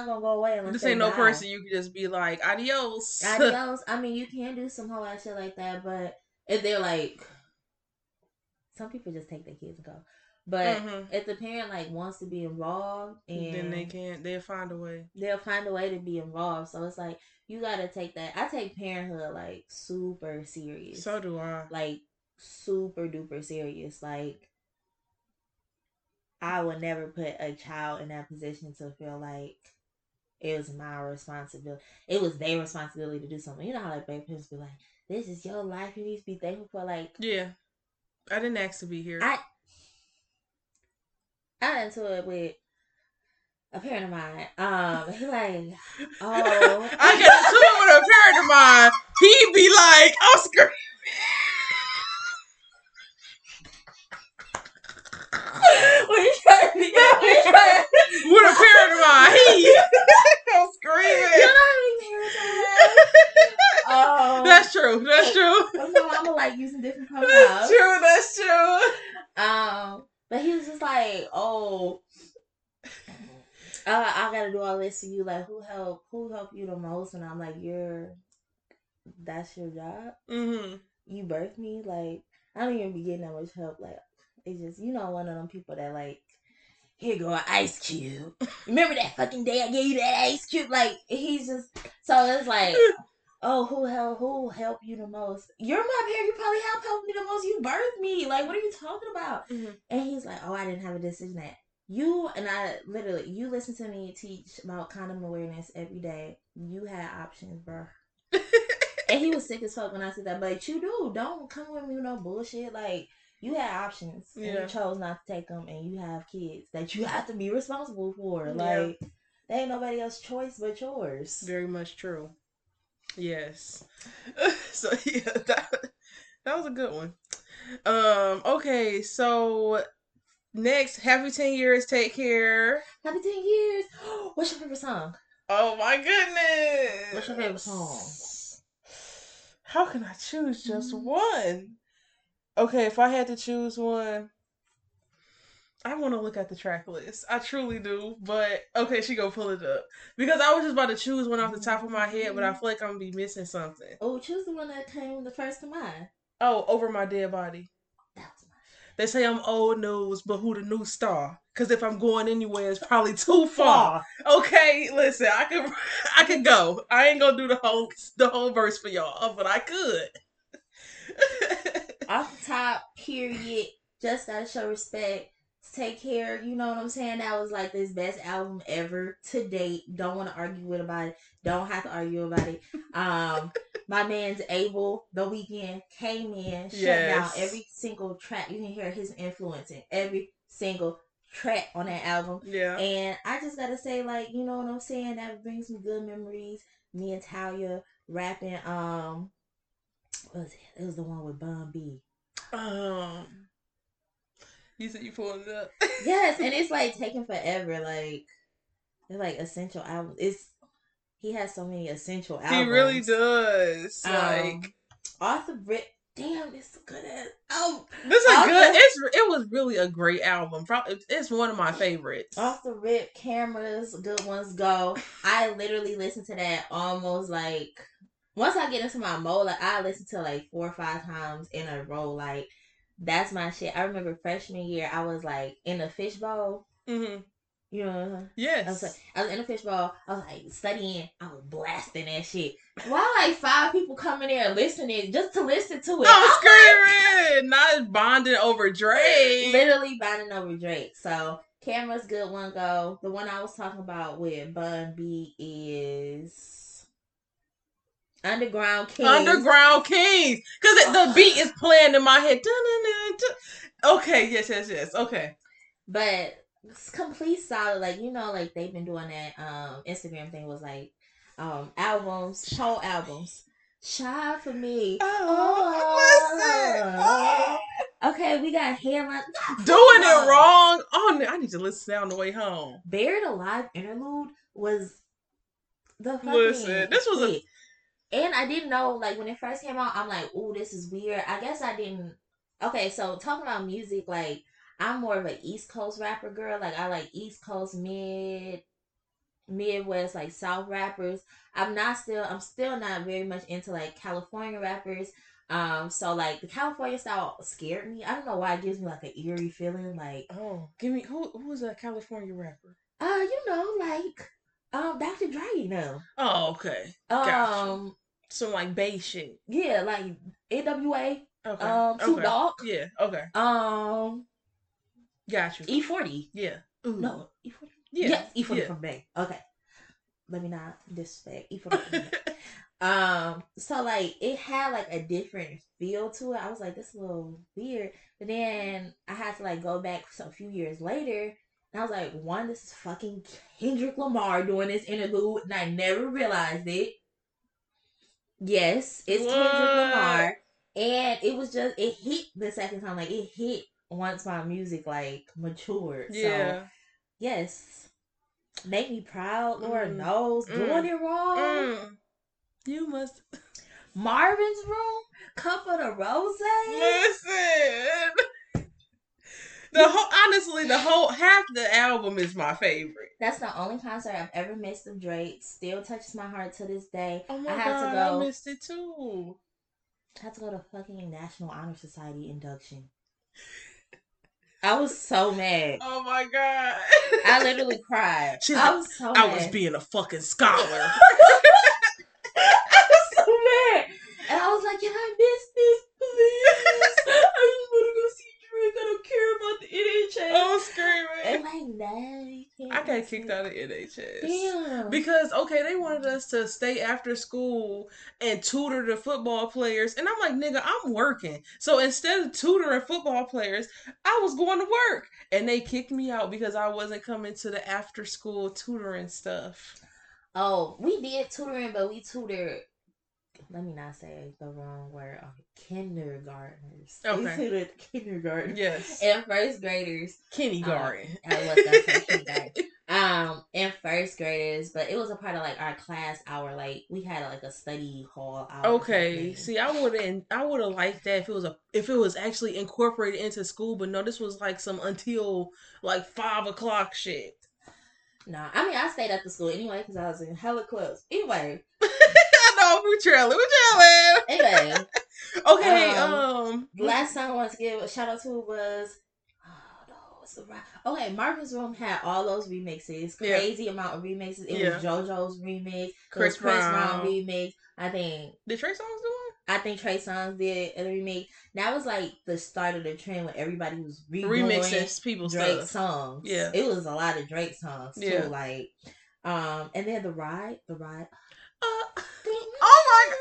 going to go away unless they die. This ain't no person you can just be like, adios. Adios. I mean, you can do some whole lot of shit like that. But if they're like, some people just take their kids and go. But if the parent, like, wants to be involved, and then they can't, they'll find a way. They'll find a way to be involved. So it's like, you got to take that. I take parenthood, like, super serious. So do I. Like, super duper serious. Like, I would never put a child in that position to feel like it was my responsibility. It was their responsibility to do something. You know how, like, parents be like, this is your life. You need to be thankful for, like. Yeah. I didn't ask to be here. I into it with a parent of mine. He like, oh. I get into it with a parent of mine. He be like, I'm screaming. What are you trying to do? With a parent of mine. I'm screaming. You know how many parents I have? That's true. That's true. So I'm like using different pronouns. That's true. That's true. But he was just like, oh, I got to do all this to you. Like, who helped you the most? And I'm like, that's your job? Mm-hmm. You birthed me? Like, I don't even be getting that much help. Like, it's just, you know, one of them people that, like, here go an ice cube. Remember that fucking day I gave you that ice cube? Like, he's just, so it's like, oh, who helped you the most? You're my parent. You probably helped me the most. You birthed me. Like, what are you talking about? Mm-hmm. And he's like, oh, I didn't have a decision that. You listen to me teach about condom awareness every day. You had options, bro. And he was sick as fuck when I said that. But you do. Don't come with me with no bullshit. Like, you had options. Yeah. And you chose not to take them. And you have kids that you have to be responsible for. Like, there ain't nobody else's choice but yours. Very much true. Yes. So yeah, that was a good one. Okay, so next, happy 10 years, Take Care. Happy 10 years. What's your favorite song? Oh my goodness. What's your favorite song? How can I choose just one? Okay, if I had to choose one, I want to look at the track list. I truly do. But, okay, she gonna pull it up. Because I was just about to choose one off the top of my head, but I feel like I'm gonna be missing something. Oh, choose the one that came the first to mind. Oh, Over My Dead Body. That was mine. They say I'm old news, but who the new star? Because if I'm going anywhere, it's probably too far. Okay, listen, I could go. I ain't gonna do the whole verse for y'all, but I could. Off the top, period. Just gotta show respect. Take Care, you know what I'm saying? That was like this best album ever to date. Don't want to argue with about it. Don't have to argue about it. My man's Abel, The Weeknd, came in, yes, shut down every single track. You can hear his influence in every single track on that album. Yeah. And I just gotta say, like, you know what I'm saying? That brings me good memories. Me and Talia rapping. What was it? It was the one with Bun B. You said you pulled it up. Yes, and it's like taking forever. Like, it's like essential albums. He has so many essential albums. He really does. Like, off the rip, damn, it's a good ass album. It was really a great album. Probably, it's one of my favorites. Off the rip, Cameras, Good Ones Go. I literally listened to that almost like, once I get into my mode, like, I listen to like 4 or 5 times in a row. Like, that's my shit. I remember freshman year, I was like in a fishbowl. Mm-hmm. You know? Yes. I was in a fishbowl. I was like studying. I was blasting that shit. Why like 5 people come in there listening just to listen to it? I'm screaming. Like, not bonding over Drake. Literally bonding over Drake. So, Cameras, Good One Go. The one I was talking about with Bun B is Underground Kings. Because the beat is playing in my head. Okay, yes. Okay. But it's complete solid. Like, you know, like they've been doing that Instagram thing was like albums, whole albums. Shy for me. Oh, listen. Okay, we got Hairline. Doing it wrong. Oh, I need to listen down the way home. Buried Alive interlude was the fucking listen, this was a... And I didn't know, like, when it first came out, I'm like, ooh, this is weird. I guess I didn't... Okay, so talking about music, like, I'm more of an East Coast rapper girl. Like, I like East Coast, Midwest, like, South rappers. I'm still not very much into, like, California rappers. So, like, the California style scared me. I don't know why. It gives me, like, an eerie feeling, like... Oh, give me... Who was a California rapper? You know, like... Dr. Dre now. Oh, okay. Gotcha. Some like bass shit. Yeah, like NWA. Okay. Two Dog. Yeah. Okay. Gotcha. E40. Yeah. Ooh. No. E40. Yeah. Yes. E40 from Bay. Okay. Let me not disrespect E40 from Bay. So like it had like a different feel to it. I was like, this is a little weird. But then I had to like go back a few years later. And I was like, one, this is fucking Kendrick Lamar doing this interlude, and I never realized it. Yes, it's Kendrick Lamar. And it was just, it hit the second time. Like, it hit once my music, like, matured. Yeah. So, yes. Make me proud, Lord knows. Doing it wrong. You must. Marvin's Room? Comfort of Rose? Listen. Honestly, the whole half the album is my favorite. That's the only concert I've ever missed of Drake. Still touches my heart to this day. Oh my God, I missed it too. I had to go to fucking National Honor Society induction. I was so mad. Oh my God. I literally cried. I was being a fucking scholar. I was so mad. And I was like, yeah, I missed this, please. I just want to go see. I don't care about the NHS. I'm screaming. And like, I got kicked out of NHS. Damn. Because, okay, they wanted us to stay after school and tutor the football players. And I'm like, nigga, I'm working. So instead of tutoring football players, I was going to work. And they kicked me out because I wasn't coming to the after school tutoring stuff. Oh, we did tutoring, but we tutored. Let me not say the wrong word. Kindergartners. Okay. We tutored kindergarten. Yes. And first graders. Kindergarten. And first graders. but it was a part of like our class hour. Like we had like a study hall hour. Okay, see, I would have liked that if it was actually incorporated into school. But no, this was like some until like 5 o'clock shit. Nah, I mean I stayed at the school anyway because I was in hella clubs. Anyway, I know we're trailing. Anyway, okay. Last song I wanted to give a shout out to was. Okay, Marvin's Room had all those remixes, crazy amount of remixes. It was JoJo's remix, Chris Brown remix. I think did Trey Songz do one? I think Trey Songz did a remix. That was like the start of the trend when everybody was remixing people's Drake songs. Yeah, it was a lot of Drake songs too. Like, and then the ride. Oh my!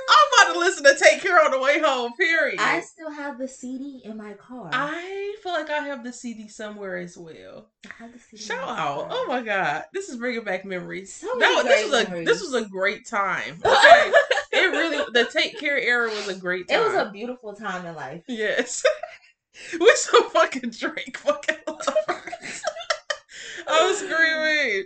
I'm about to listen to Take Care on the way home. Period. I still have the CD in my car. I feel like I have the CD somewhere as well. I have the CD. Shout out! Oh my God, this is bringing back memories. This was a great time. Okay, it really the Take Care era was a great time. It was a beautiful time in life. Yes, we some fucking Drake fucking lovers. I was screaming.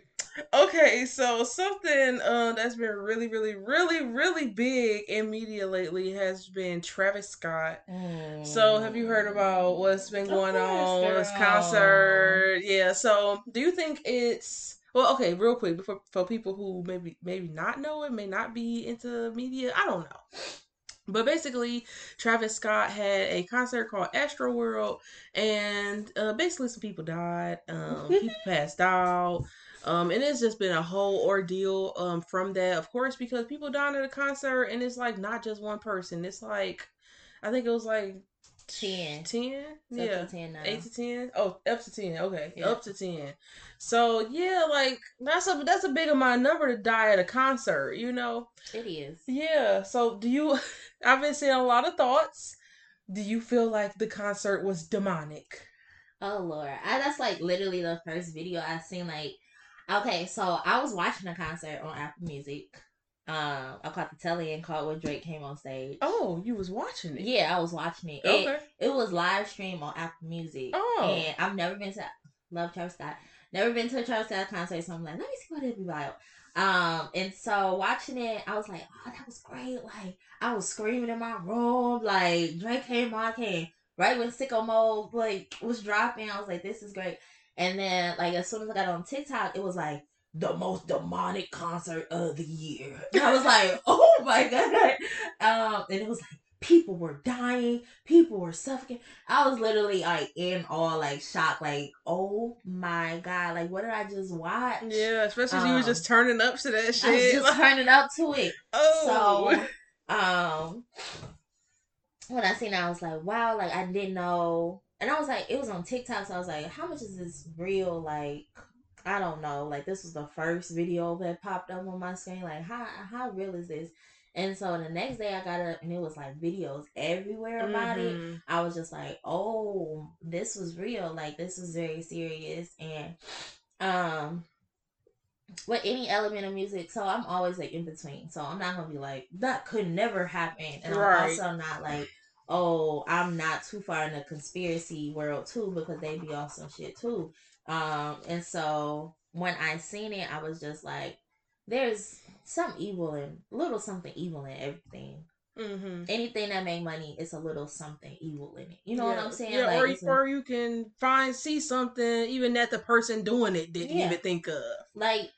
Okay, so something that's been really, really, really, really big in media lately has been Travis Scott. Mm. So, have you heard about what's been going on? His concert, yeah. So, do you think it's okay? Real quick, for people who maybe not know it, may not be into media. I don't know. But basically, Travis Scott had a concert called Astroworld, and basically some people died, people passed out, and it's just been a whole ordeal from that, of course, because people died at a concert, and it's like not just one person. It's like, I think it was like 10. 10? Yeah. Up to 10 now. 8 to 10? Oh, up to 10. Okay. Yeah. Up to 10. So, yeah, like, that's a big amount of number to die at a concert, you know? It is. Yeah. So, I've been seeing a lot of thoughts. Do you feel like the concert was demonic? Oh, Lord. That's, like, literally the first video I seen, like, okay, so I was watching a concert on Apple Music. I caught the telly and caught when Drake came on stage. Oh, you was watching it? Yeah, I was watching it. Okay. It was live stream on Apple Music. Oh. And I've never been to... Love Travis Scott. Never been to a Travis Scott concert, so I'm like, let me see what it'd be like. And so watching it, I was like, oh, that was great. Like, I was screaming in my room. Like, Drake came on, right when Sicko Mode, like, was dropping. I was like, this is great. And then, like, as soon as I got on TikTok, it was like, the most demonic concert of the year. And I was like, oh my God. And it was like, people were dying. People were suffocating. I was literally like in awe, like shock, like, oh my God. Like, what did I just watch? Yeah, especially you were just turning up to that shit. I was just turning up to it. Oh. So, when I seen it, I was like, wow, like I didn't know. And I was like, it was on TikTok. So I was like, how much is this real? Like, I don't know, like this was the first video that popped up on my screen, like how real is this? And so the next day I got up and it was like videos everywhere about it. I was just like, oh, this was real, like this was very serious. And with any element of music, so I'm always like in between, so I'm not gonna be like that could never happen, and right. I'm also not like, oh, I'm not too far in the conspiracy world too, because they be off some shit too. And so when I seen it, I was just like, there's some evil and little something evil in everything. Mm-hmm. Anything that make money, it's a little something evil in it. You know what I'm saying? Yeah, like, or you can see something even that the person doing it didn't even think of. Like,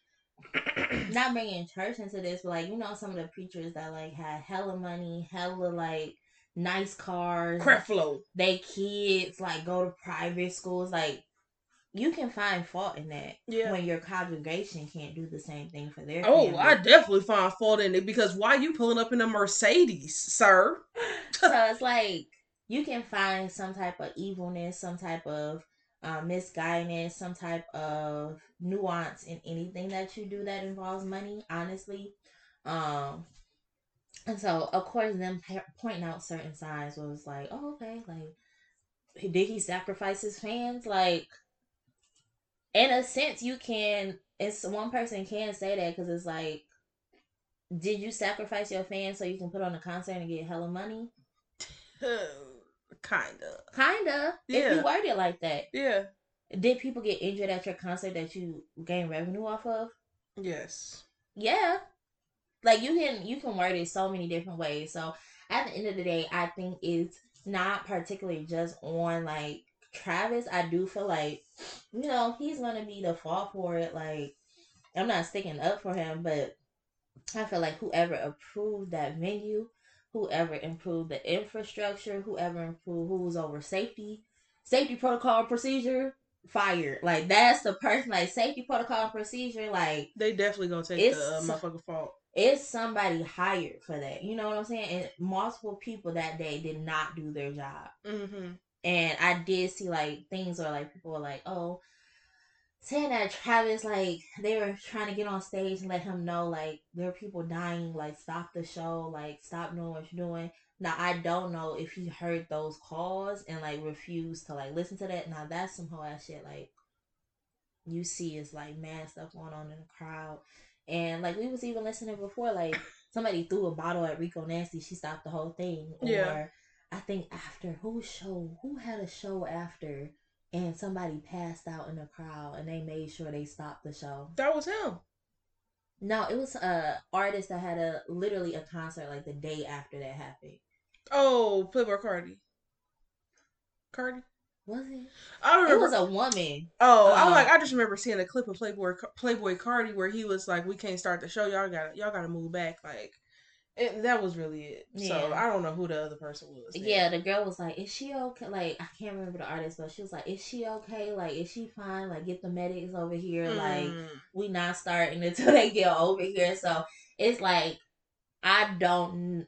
not bringing church into this, but like, you know, some of the preachers that like had hella money, hella like nice cars, crap flow. They kids like go to private schools, like. You can find fault in that when your congregation can't do the same thing for their family. I definitely find fault in it, because why you pulling up in a Mercedes, sir? So it's like, you can find some type of evilness, some type of misguidance, some type of nuance in anything that you do that involves money, honestly. And so, of course, them pointing out certain signs was like, oh, okay, like, did he sacrifice his fans? Like, in a sense, you can, it's one person can say that, because it's like, did you sacrifice your fans so you can put on a concert and get hella money? Kinda. Yeah. If you word it like that. Yeah. Did people get injured at your concert that you gain revenue off of? Yes. yeah, like you can word it so many different ways. So at the end of the day, I think it's not particularly just on like Travis. I do feel like, you know, he's gonna be the fault for it. Like, I'm not sticking up for him, but I feel like whoever approved that venue, whoever improved the infrastructure, whoever improved who was over safety protocol procedure, fired. Like, that's the person. Like, safety protocol procedure, like, they definitely gonna take the motherfucking fault. It's somebody hired for that. You know what I'm saying? And multiple people that day did not do their job. Mm-hmm. And I did see, like, things where, like, people were like, oh, saying that Travis, like, they were trying to get on stage and let him know, like, there are people dying, like, stop the show, like, stop doing what you're doing. Now, I don't know if he heard those calls and, like, refused to, like, listen to that. Now, that's some whole ass shit. Like, you see it's, like, mad stuff going on in the crowd. And, like, we was even listening before, like, somebody threw a bottle at Rico Nasty. She stopped the whole thing. Yeah. Or I think after who had a show after and somebody passed out in the crowd and they made sure they stopped the show. That was him. No, it was an artist that had literally a concert like the day after that happened. Oh, Playboi Carti. Carti? Was it? I don't remember. It was a woman. Oh, I just remember seeing a clip of Playboi Carti where he was like, "We can't start the show. Y'all gotta move back." Like, that was really it. Yeah. So I don't know who the other person was. Now. Yeah, the girl was like, "Is she okay?" Like, I can't remember the artist, but she was like, "Is she okay? Like, is she fine? Like, get the medics over here. Like, we not starting until they get over here." So it's like, I don't know.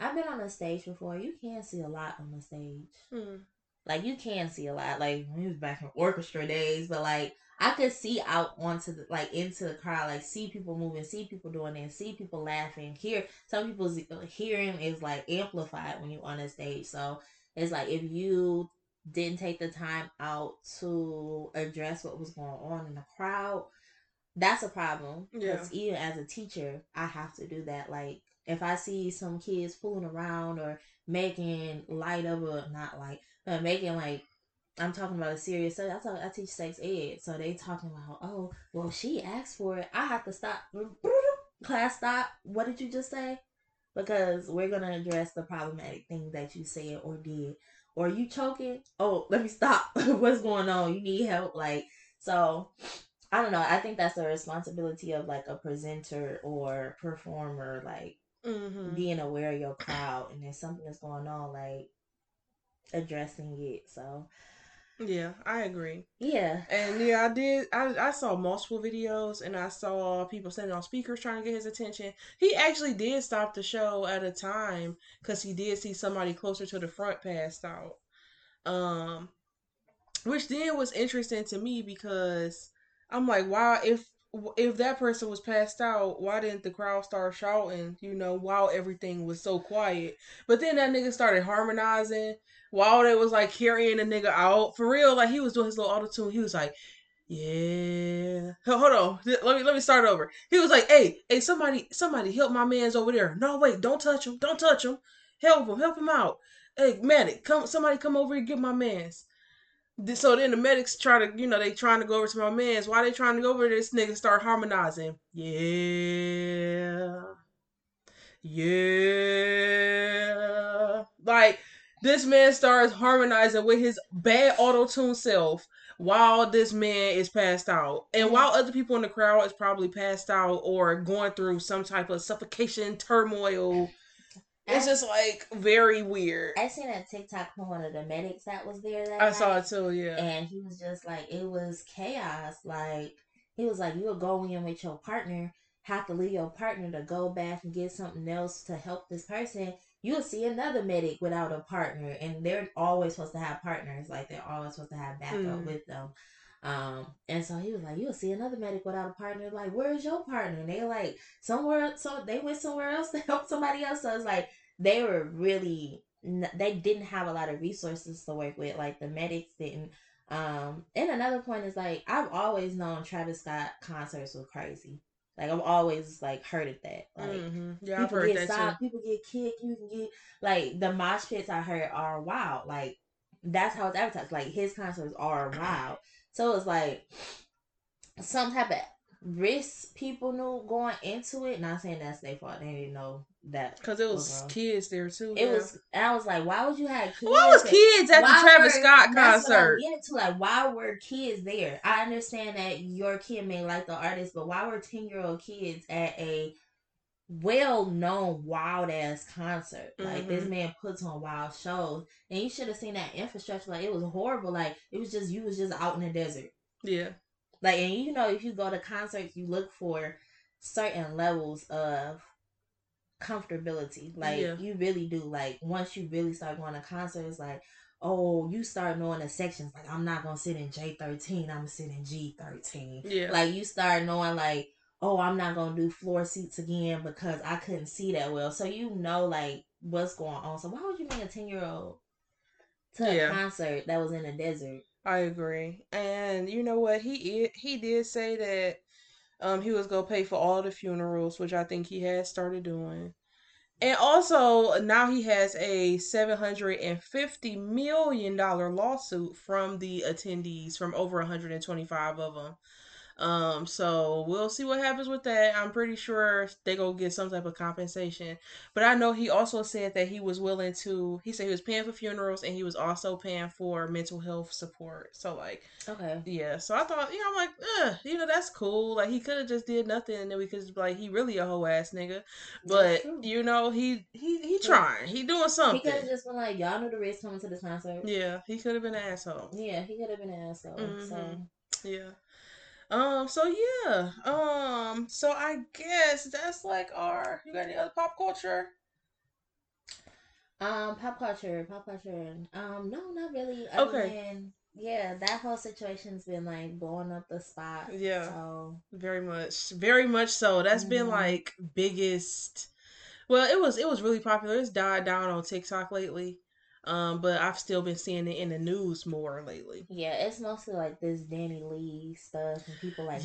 I've been on a stage before. You can see a lot on the stage. Mm. Like, you can see a lot. Like, we was back in orchestra days, but, like, I could see out onto the, like, into the crowd, like, see people moving, see people doing it, see people laughing. Hear, some people's hearing is, like, amplified when you're on a stage. So, it's like, if you didn't take the time out to address what was going on in the crowd, that's a problem. Because even as a teacher, I have to do that, like, if I see some kids fooling around or making like, I'm talking about a serious subject. I teach sex ed, so they talking about, oh, well, she asked for it. I have to stop. Class stop. What did you just say? Because we're going to address the problematic thing that you said or did. Or you choking. Oh, let me stop. What's going on? You need help. Like, so I don't know. I think that's the responsibility of, like, a presenter or performer, like, being aware of your crowd. And there's something that's going on, like, addressing it. So yeah, I agree. Yeah. And yeah, I saw multiple videos, and I saw people sitting on speakers trying to get his attention. He actually did stop the show at a time because he did see somebody closer to the front passed out, which then was interesting to me because I'm like, wow, if that person was passed out, why didn't the crowd start shouting, you know, while everything was so quiet? But then that nigga started harmonizing while they was, like, carrying the nigga out. For real, like, he was doing his little auto-tune. He was like, yeah. Hold on. Let me start over. He was like, hey, somebody help my mans over there. No, wait, don't touch him. Don't touch him. Help him out. Hey, medic, somebody come over and get my mans. So then the medics try to, you know, they trying to go over to my man's. Why they trying to go over to this nigga? Start harmonizing. Yeah. Yeah. Like, this man starts harmonizing with his bad auto-tune self while this man is passed out. And while other people in the crowd is probably passed out or going through some type of suffocation, turmoil. It's just, like, very weird. I seen a TikTok from one of the medics that was there that night. I saw it, too, yeah. And he was just, like, it was chaos. Like, he was like, you'll go in with your partner, have to leave your partner to go back and get something else to help this person. You'll see another medic without a partner. And they're always supposed to have partners. Like, they're always supposed to have backup with them. And so he was like, you'll see another medic without a partner. Like, where's your partner? And they're like, somewhere, so they went somewhere else to help somebody else. So it's like, they were really, they didn't have a lot of resources to work with. Like, the medics didn't. And another point is, like, I've always known Travis Scott concerts were crazy. Like, I've always, like, heard of that. Like, yeah, I've heard that stopped, too. People get kicked, you can get, like, the mosh pits I heard are wild. Like, that's how it's advertised. Like, his concerts are wild. So it's like some type of risks people knew going into it. Not saying that's their fault. They didn't know that. Because it was kids there, too. It was. I was like, why would you have kids? Why was kids at the Travis Scott concert? Like, why were kids there? I understand that your kid may like the artist, but why were 10-year-old kids at a well-known wild-ass concert? Like, mm-hmm. This man puts on wild shows. And you should have seen that infrastructure. Like, it was horrible. Like, it was just, you was just out in the desert. Yeah. Like, and you know, if you go to concerts, you look for certain levels of comfortability. Like, yeah. You really do. Like, once you really start going to concerts, like, oh, you start knowing the sections. Like, I'm not going to sit in J13. I'm going to sit in G13. Yeah. Like, you start knowing, like, oh, I'm not going to do floor seats again because I couldn't see that well. So, you know, like, what's going on. So, why would you bring a 10-year-old to a concert that was in the desert? I agree. And you know what? He did say that he was going to pay for all the funerals, which I think he has started doing. And also, now he has a $750 million lawsuit from the attendees, from over 125 of them. So we'll see what happens with that. I'm pretty sure they go get some type of compensation. But I know he also said that he was willing to, he said he was paying for funerals and he was also paying for mental health support. So like, okay. Yeah. So I thought, you know, I'm like, you know, that's cool. Like he could have just did nothing and then we could just be like, he really a whole ass nigga. But you know, he trying, he doing something. He could have just been like, y'all know the risk coming to this concert. Yeah. He could have been an asshole. Yeah. He could have been an asshole. Mm-hmm. So yeah. So I guess that's like our, you got any other pop culture? No, not really. Other than, yeah, that whole situation's been like blowing up the spot. Yeah. So. Very much so. That's been like biggest, well, it was really popular. It's died down on TikTok lately. But I've still been seeing it in the news more lately. Yeah, it's mostly like this Danny Lee stuff and people like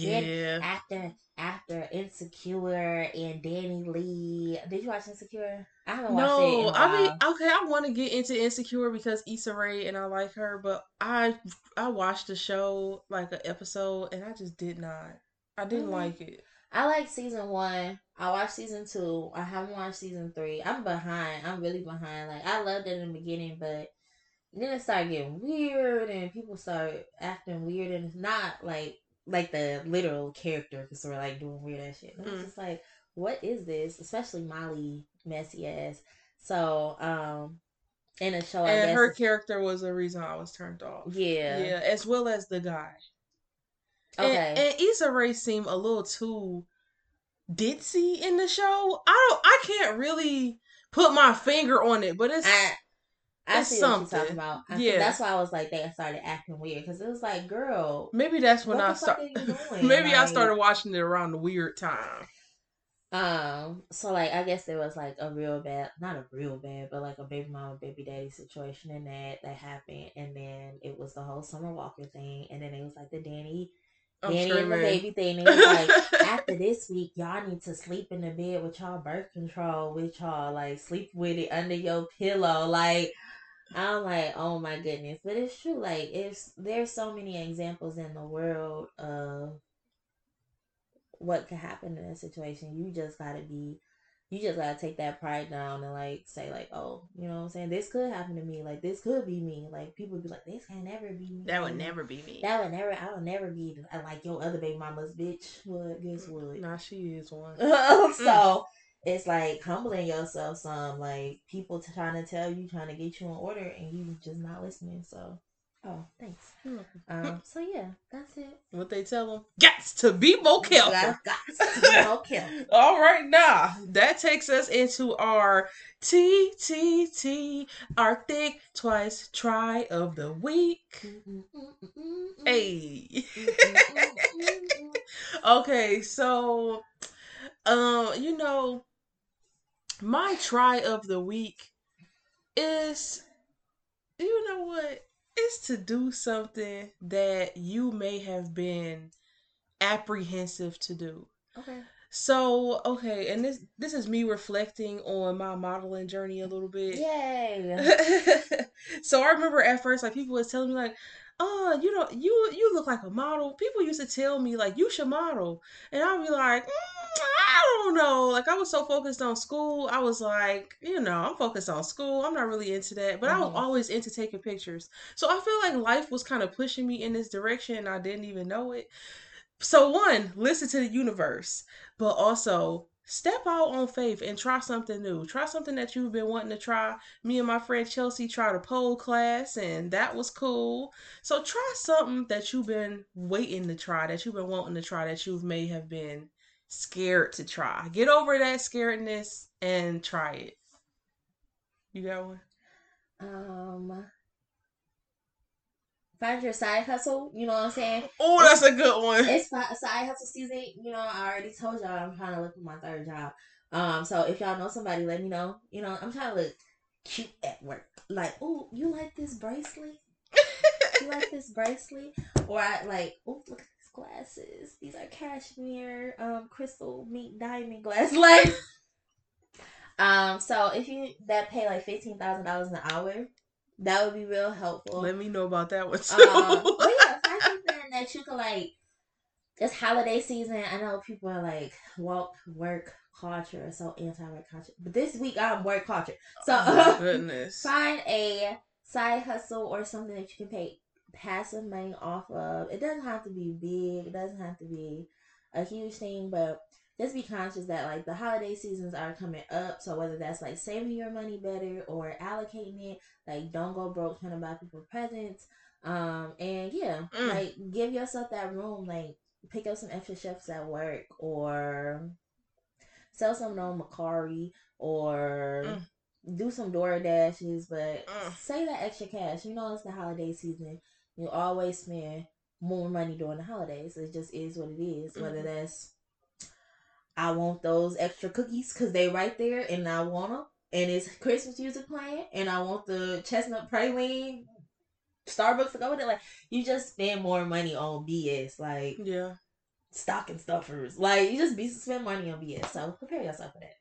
after Insecure and Danny Lee. Did you watch Insecure? I haven't watched it in a while. I want to get into Insecure because Issa Rae and I like her, but I watched the show like an episode and I just didn't like it. I like season 1. I watched season 2. I haven't watched season 3. I'm behind. I'm really behind. Like, I loved it in the beginning, but then it started getting weird, and people started acting weird, and it's not like the literal characters were like doing weird ass shit. And I was just like, what is this? Especially Molly, messy ass. So, in a show, and I guess her character was the reason I was turned off. Yeah. Yeah, as well as the guy. Okay. And Issa Rae seemed a little too ditzy in the show. I can't really put my finger on it, but I see something. What you're talking about. I think that's why I was like, they started acting weird because it was like, girl. Maybe that's when I started. Maybe like, I started watching it around the weird time. So like, I guess there was like but like a baby mama, baby daddy situation in that happened, and then it was the whole Summer Walker thing, and then it was like the Danny and the baby thing. It was like, after this week, y'all need to sleep in the bed with y'all birth control, with y'all, like, sleep with it under your pillow. Like, I'm like, oh my goodness. But it's true. Like, there's so many examples in the world of what could happen in a situation. You just gotta take that pride down and, like, say, like, oh, you know what I'm saying? This could happen to me. Like, this could be me. Like, people would be like, this can never be me. That would never be me. I would never be, like, your other baby mama's bitch. What? Guess what? Nah, she is one. So, it's, like, humbling yourself some. Like, people trying to tell you, trying to get you in order, and you just not listening, so. Oh, thanks. So yeah, that's it. What they tell them, gots to be more careful. All right, now that takes us into our TTT, our Thick Twice Try of the Week. Hey. Okay, so, you know, my try of the week is, you know what? Is to do something that you may have been apprehensive to do. Okay. So, okay, and this is me reflecting on my modeling journey a little bit. Yay! So I remember at first, like, people was telling me, like, you know, you look like a model. People used to tell me, like, you should model. And I'd be like, I don't know. Like, I was so focused on school. I was like, you know, I'm focused on school. I'm not really into that. But I was always into taking pictures. So I feel like life was kind of pushing me in this direction, and I didn't even know it. So one, listen to the universe, but also step out on faith and try something new. Try something that you've been wanting to try. Me and my friend Chelsea tried a pole class, and that was cool. So try something that you've been waiting to try, that you've been wanting to try, that you may have been scared to try. Get over that scaredness and try it. You got one? Find your side hustle, you know what I'm saying? Oh, that's a good one. It's side hustle season. You know, I already told y'all I'm trying to look for my third job. So if y'all know somebody, let me know. You know, I'm trying to look cute at work. Like, oh, you like this bracelet? You like this bracelet? Or I like, oh, look at these glasses. These are cashmere, crystal meat diamond glass. Like, so if you that pay like $15,000 an hour. That would be real helpful. Let me know about that one, too. But yeah, find something that you can, like, it's holiday season. I know people are, like, work culture is so anti-work culture. But this week, I'm work culture. So, goodness. Find a side hustle or something that you can pay passive money off of. It doesn't have to be big. It doesn't have to be a huge thing, but just be conscious that, like, the holiday seasons are coming up. So whether that's, like, saving your money better or allocating it, like, don't go broke trying to buy people presents. And, yeah, like, give yourself that room. Like, pick up some extra shifts at work or sell something on Mercari or do some DoorDashes. But save that extra cash. You know it's the holiday season. You always spend more money during the holidays. It just is what it is, whether that's I want those extra cookies because they right there and I want them. And it's Christmas music playing and I want the chestnut praline Starbucks to go with it. Like, you just spend more money on BS. Like, yeah, stocking stuffers. Like, you just spend money on BS. So prepare yourself for that.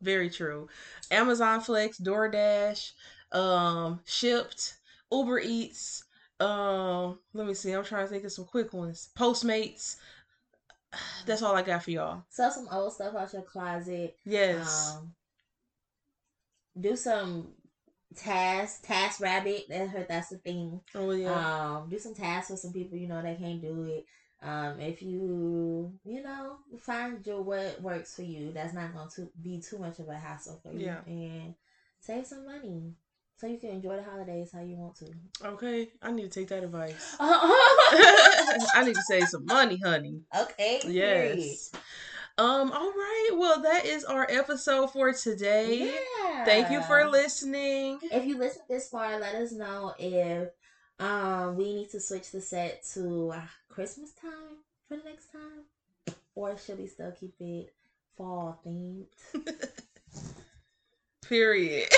Very true. Amazon Flex, DoorDash, Shipt, Uber Eats. Let me see. I'm trying to think of some quick ones. Postmates. That's all I got for y'all. Sell some old stuff out your closet. Yes. Do some tasks. Task Rabbit. That's the thing. Oh, yeah. Do some tasks for some people, you know, that can't do it. If you know, find your what works for you. That's not going to be too much of a hassle for you. Yeah. And save some money so you can enjoy the holidays how you want to. Okay. I need to take that advice. I need to save some money, honey. Okay. Yes. Great. All right. Well, that is our episode for today. Yeah. Thank you for listening. If you listened this far, let us know if we need to switch the set to Christmas time for the next time, or should we still keep it fall themed? Period.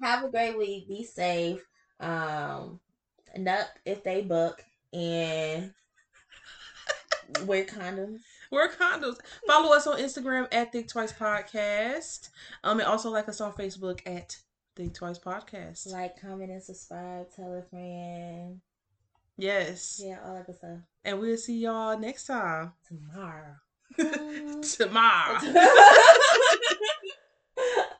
Have a great week. Be safe. Nup if they book, and wear condoms. Wear condoms. Follow us on Instagram at Thick Twice Podcast. And also like us on Facebook at Thick Twice Podcast. Like, comment, and subscribe. Tell a friend. Yes. Yeah, all that good stuff. And we'll see y'all next time. Tomorrow.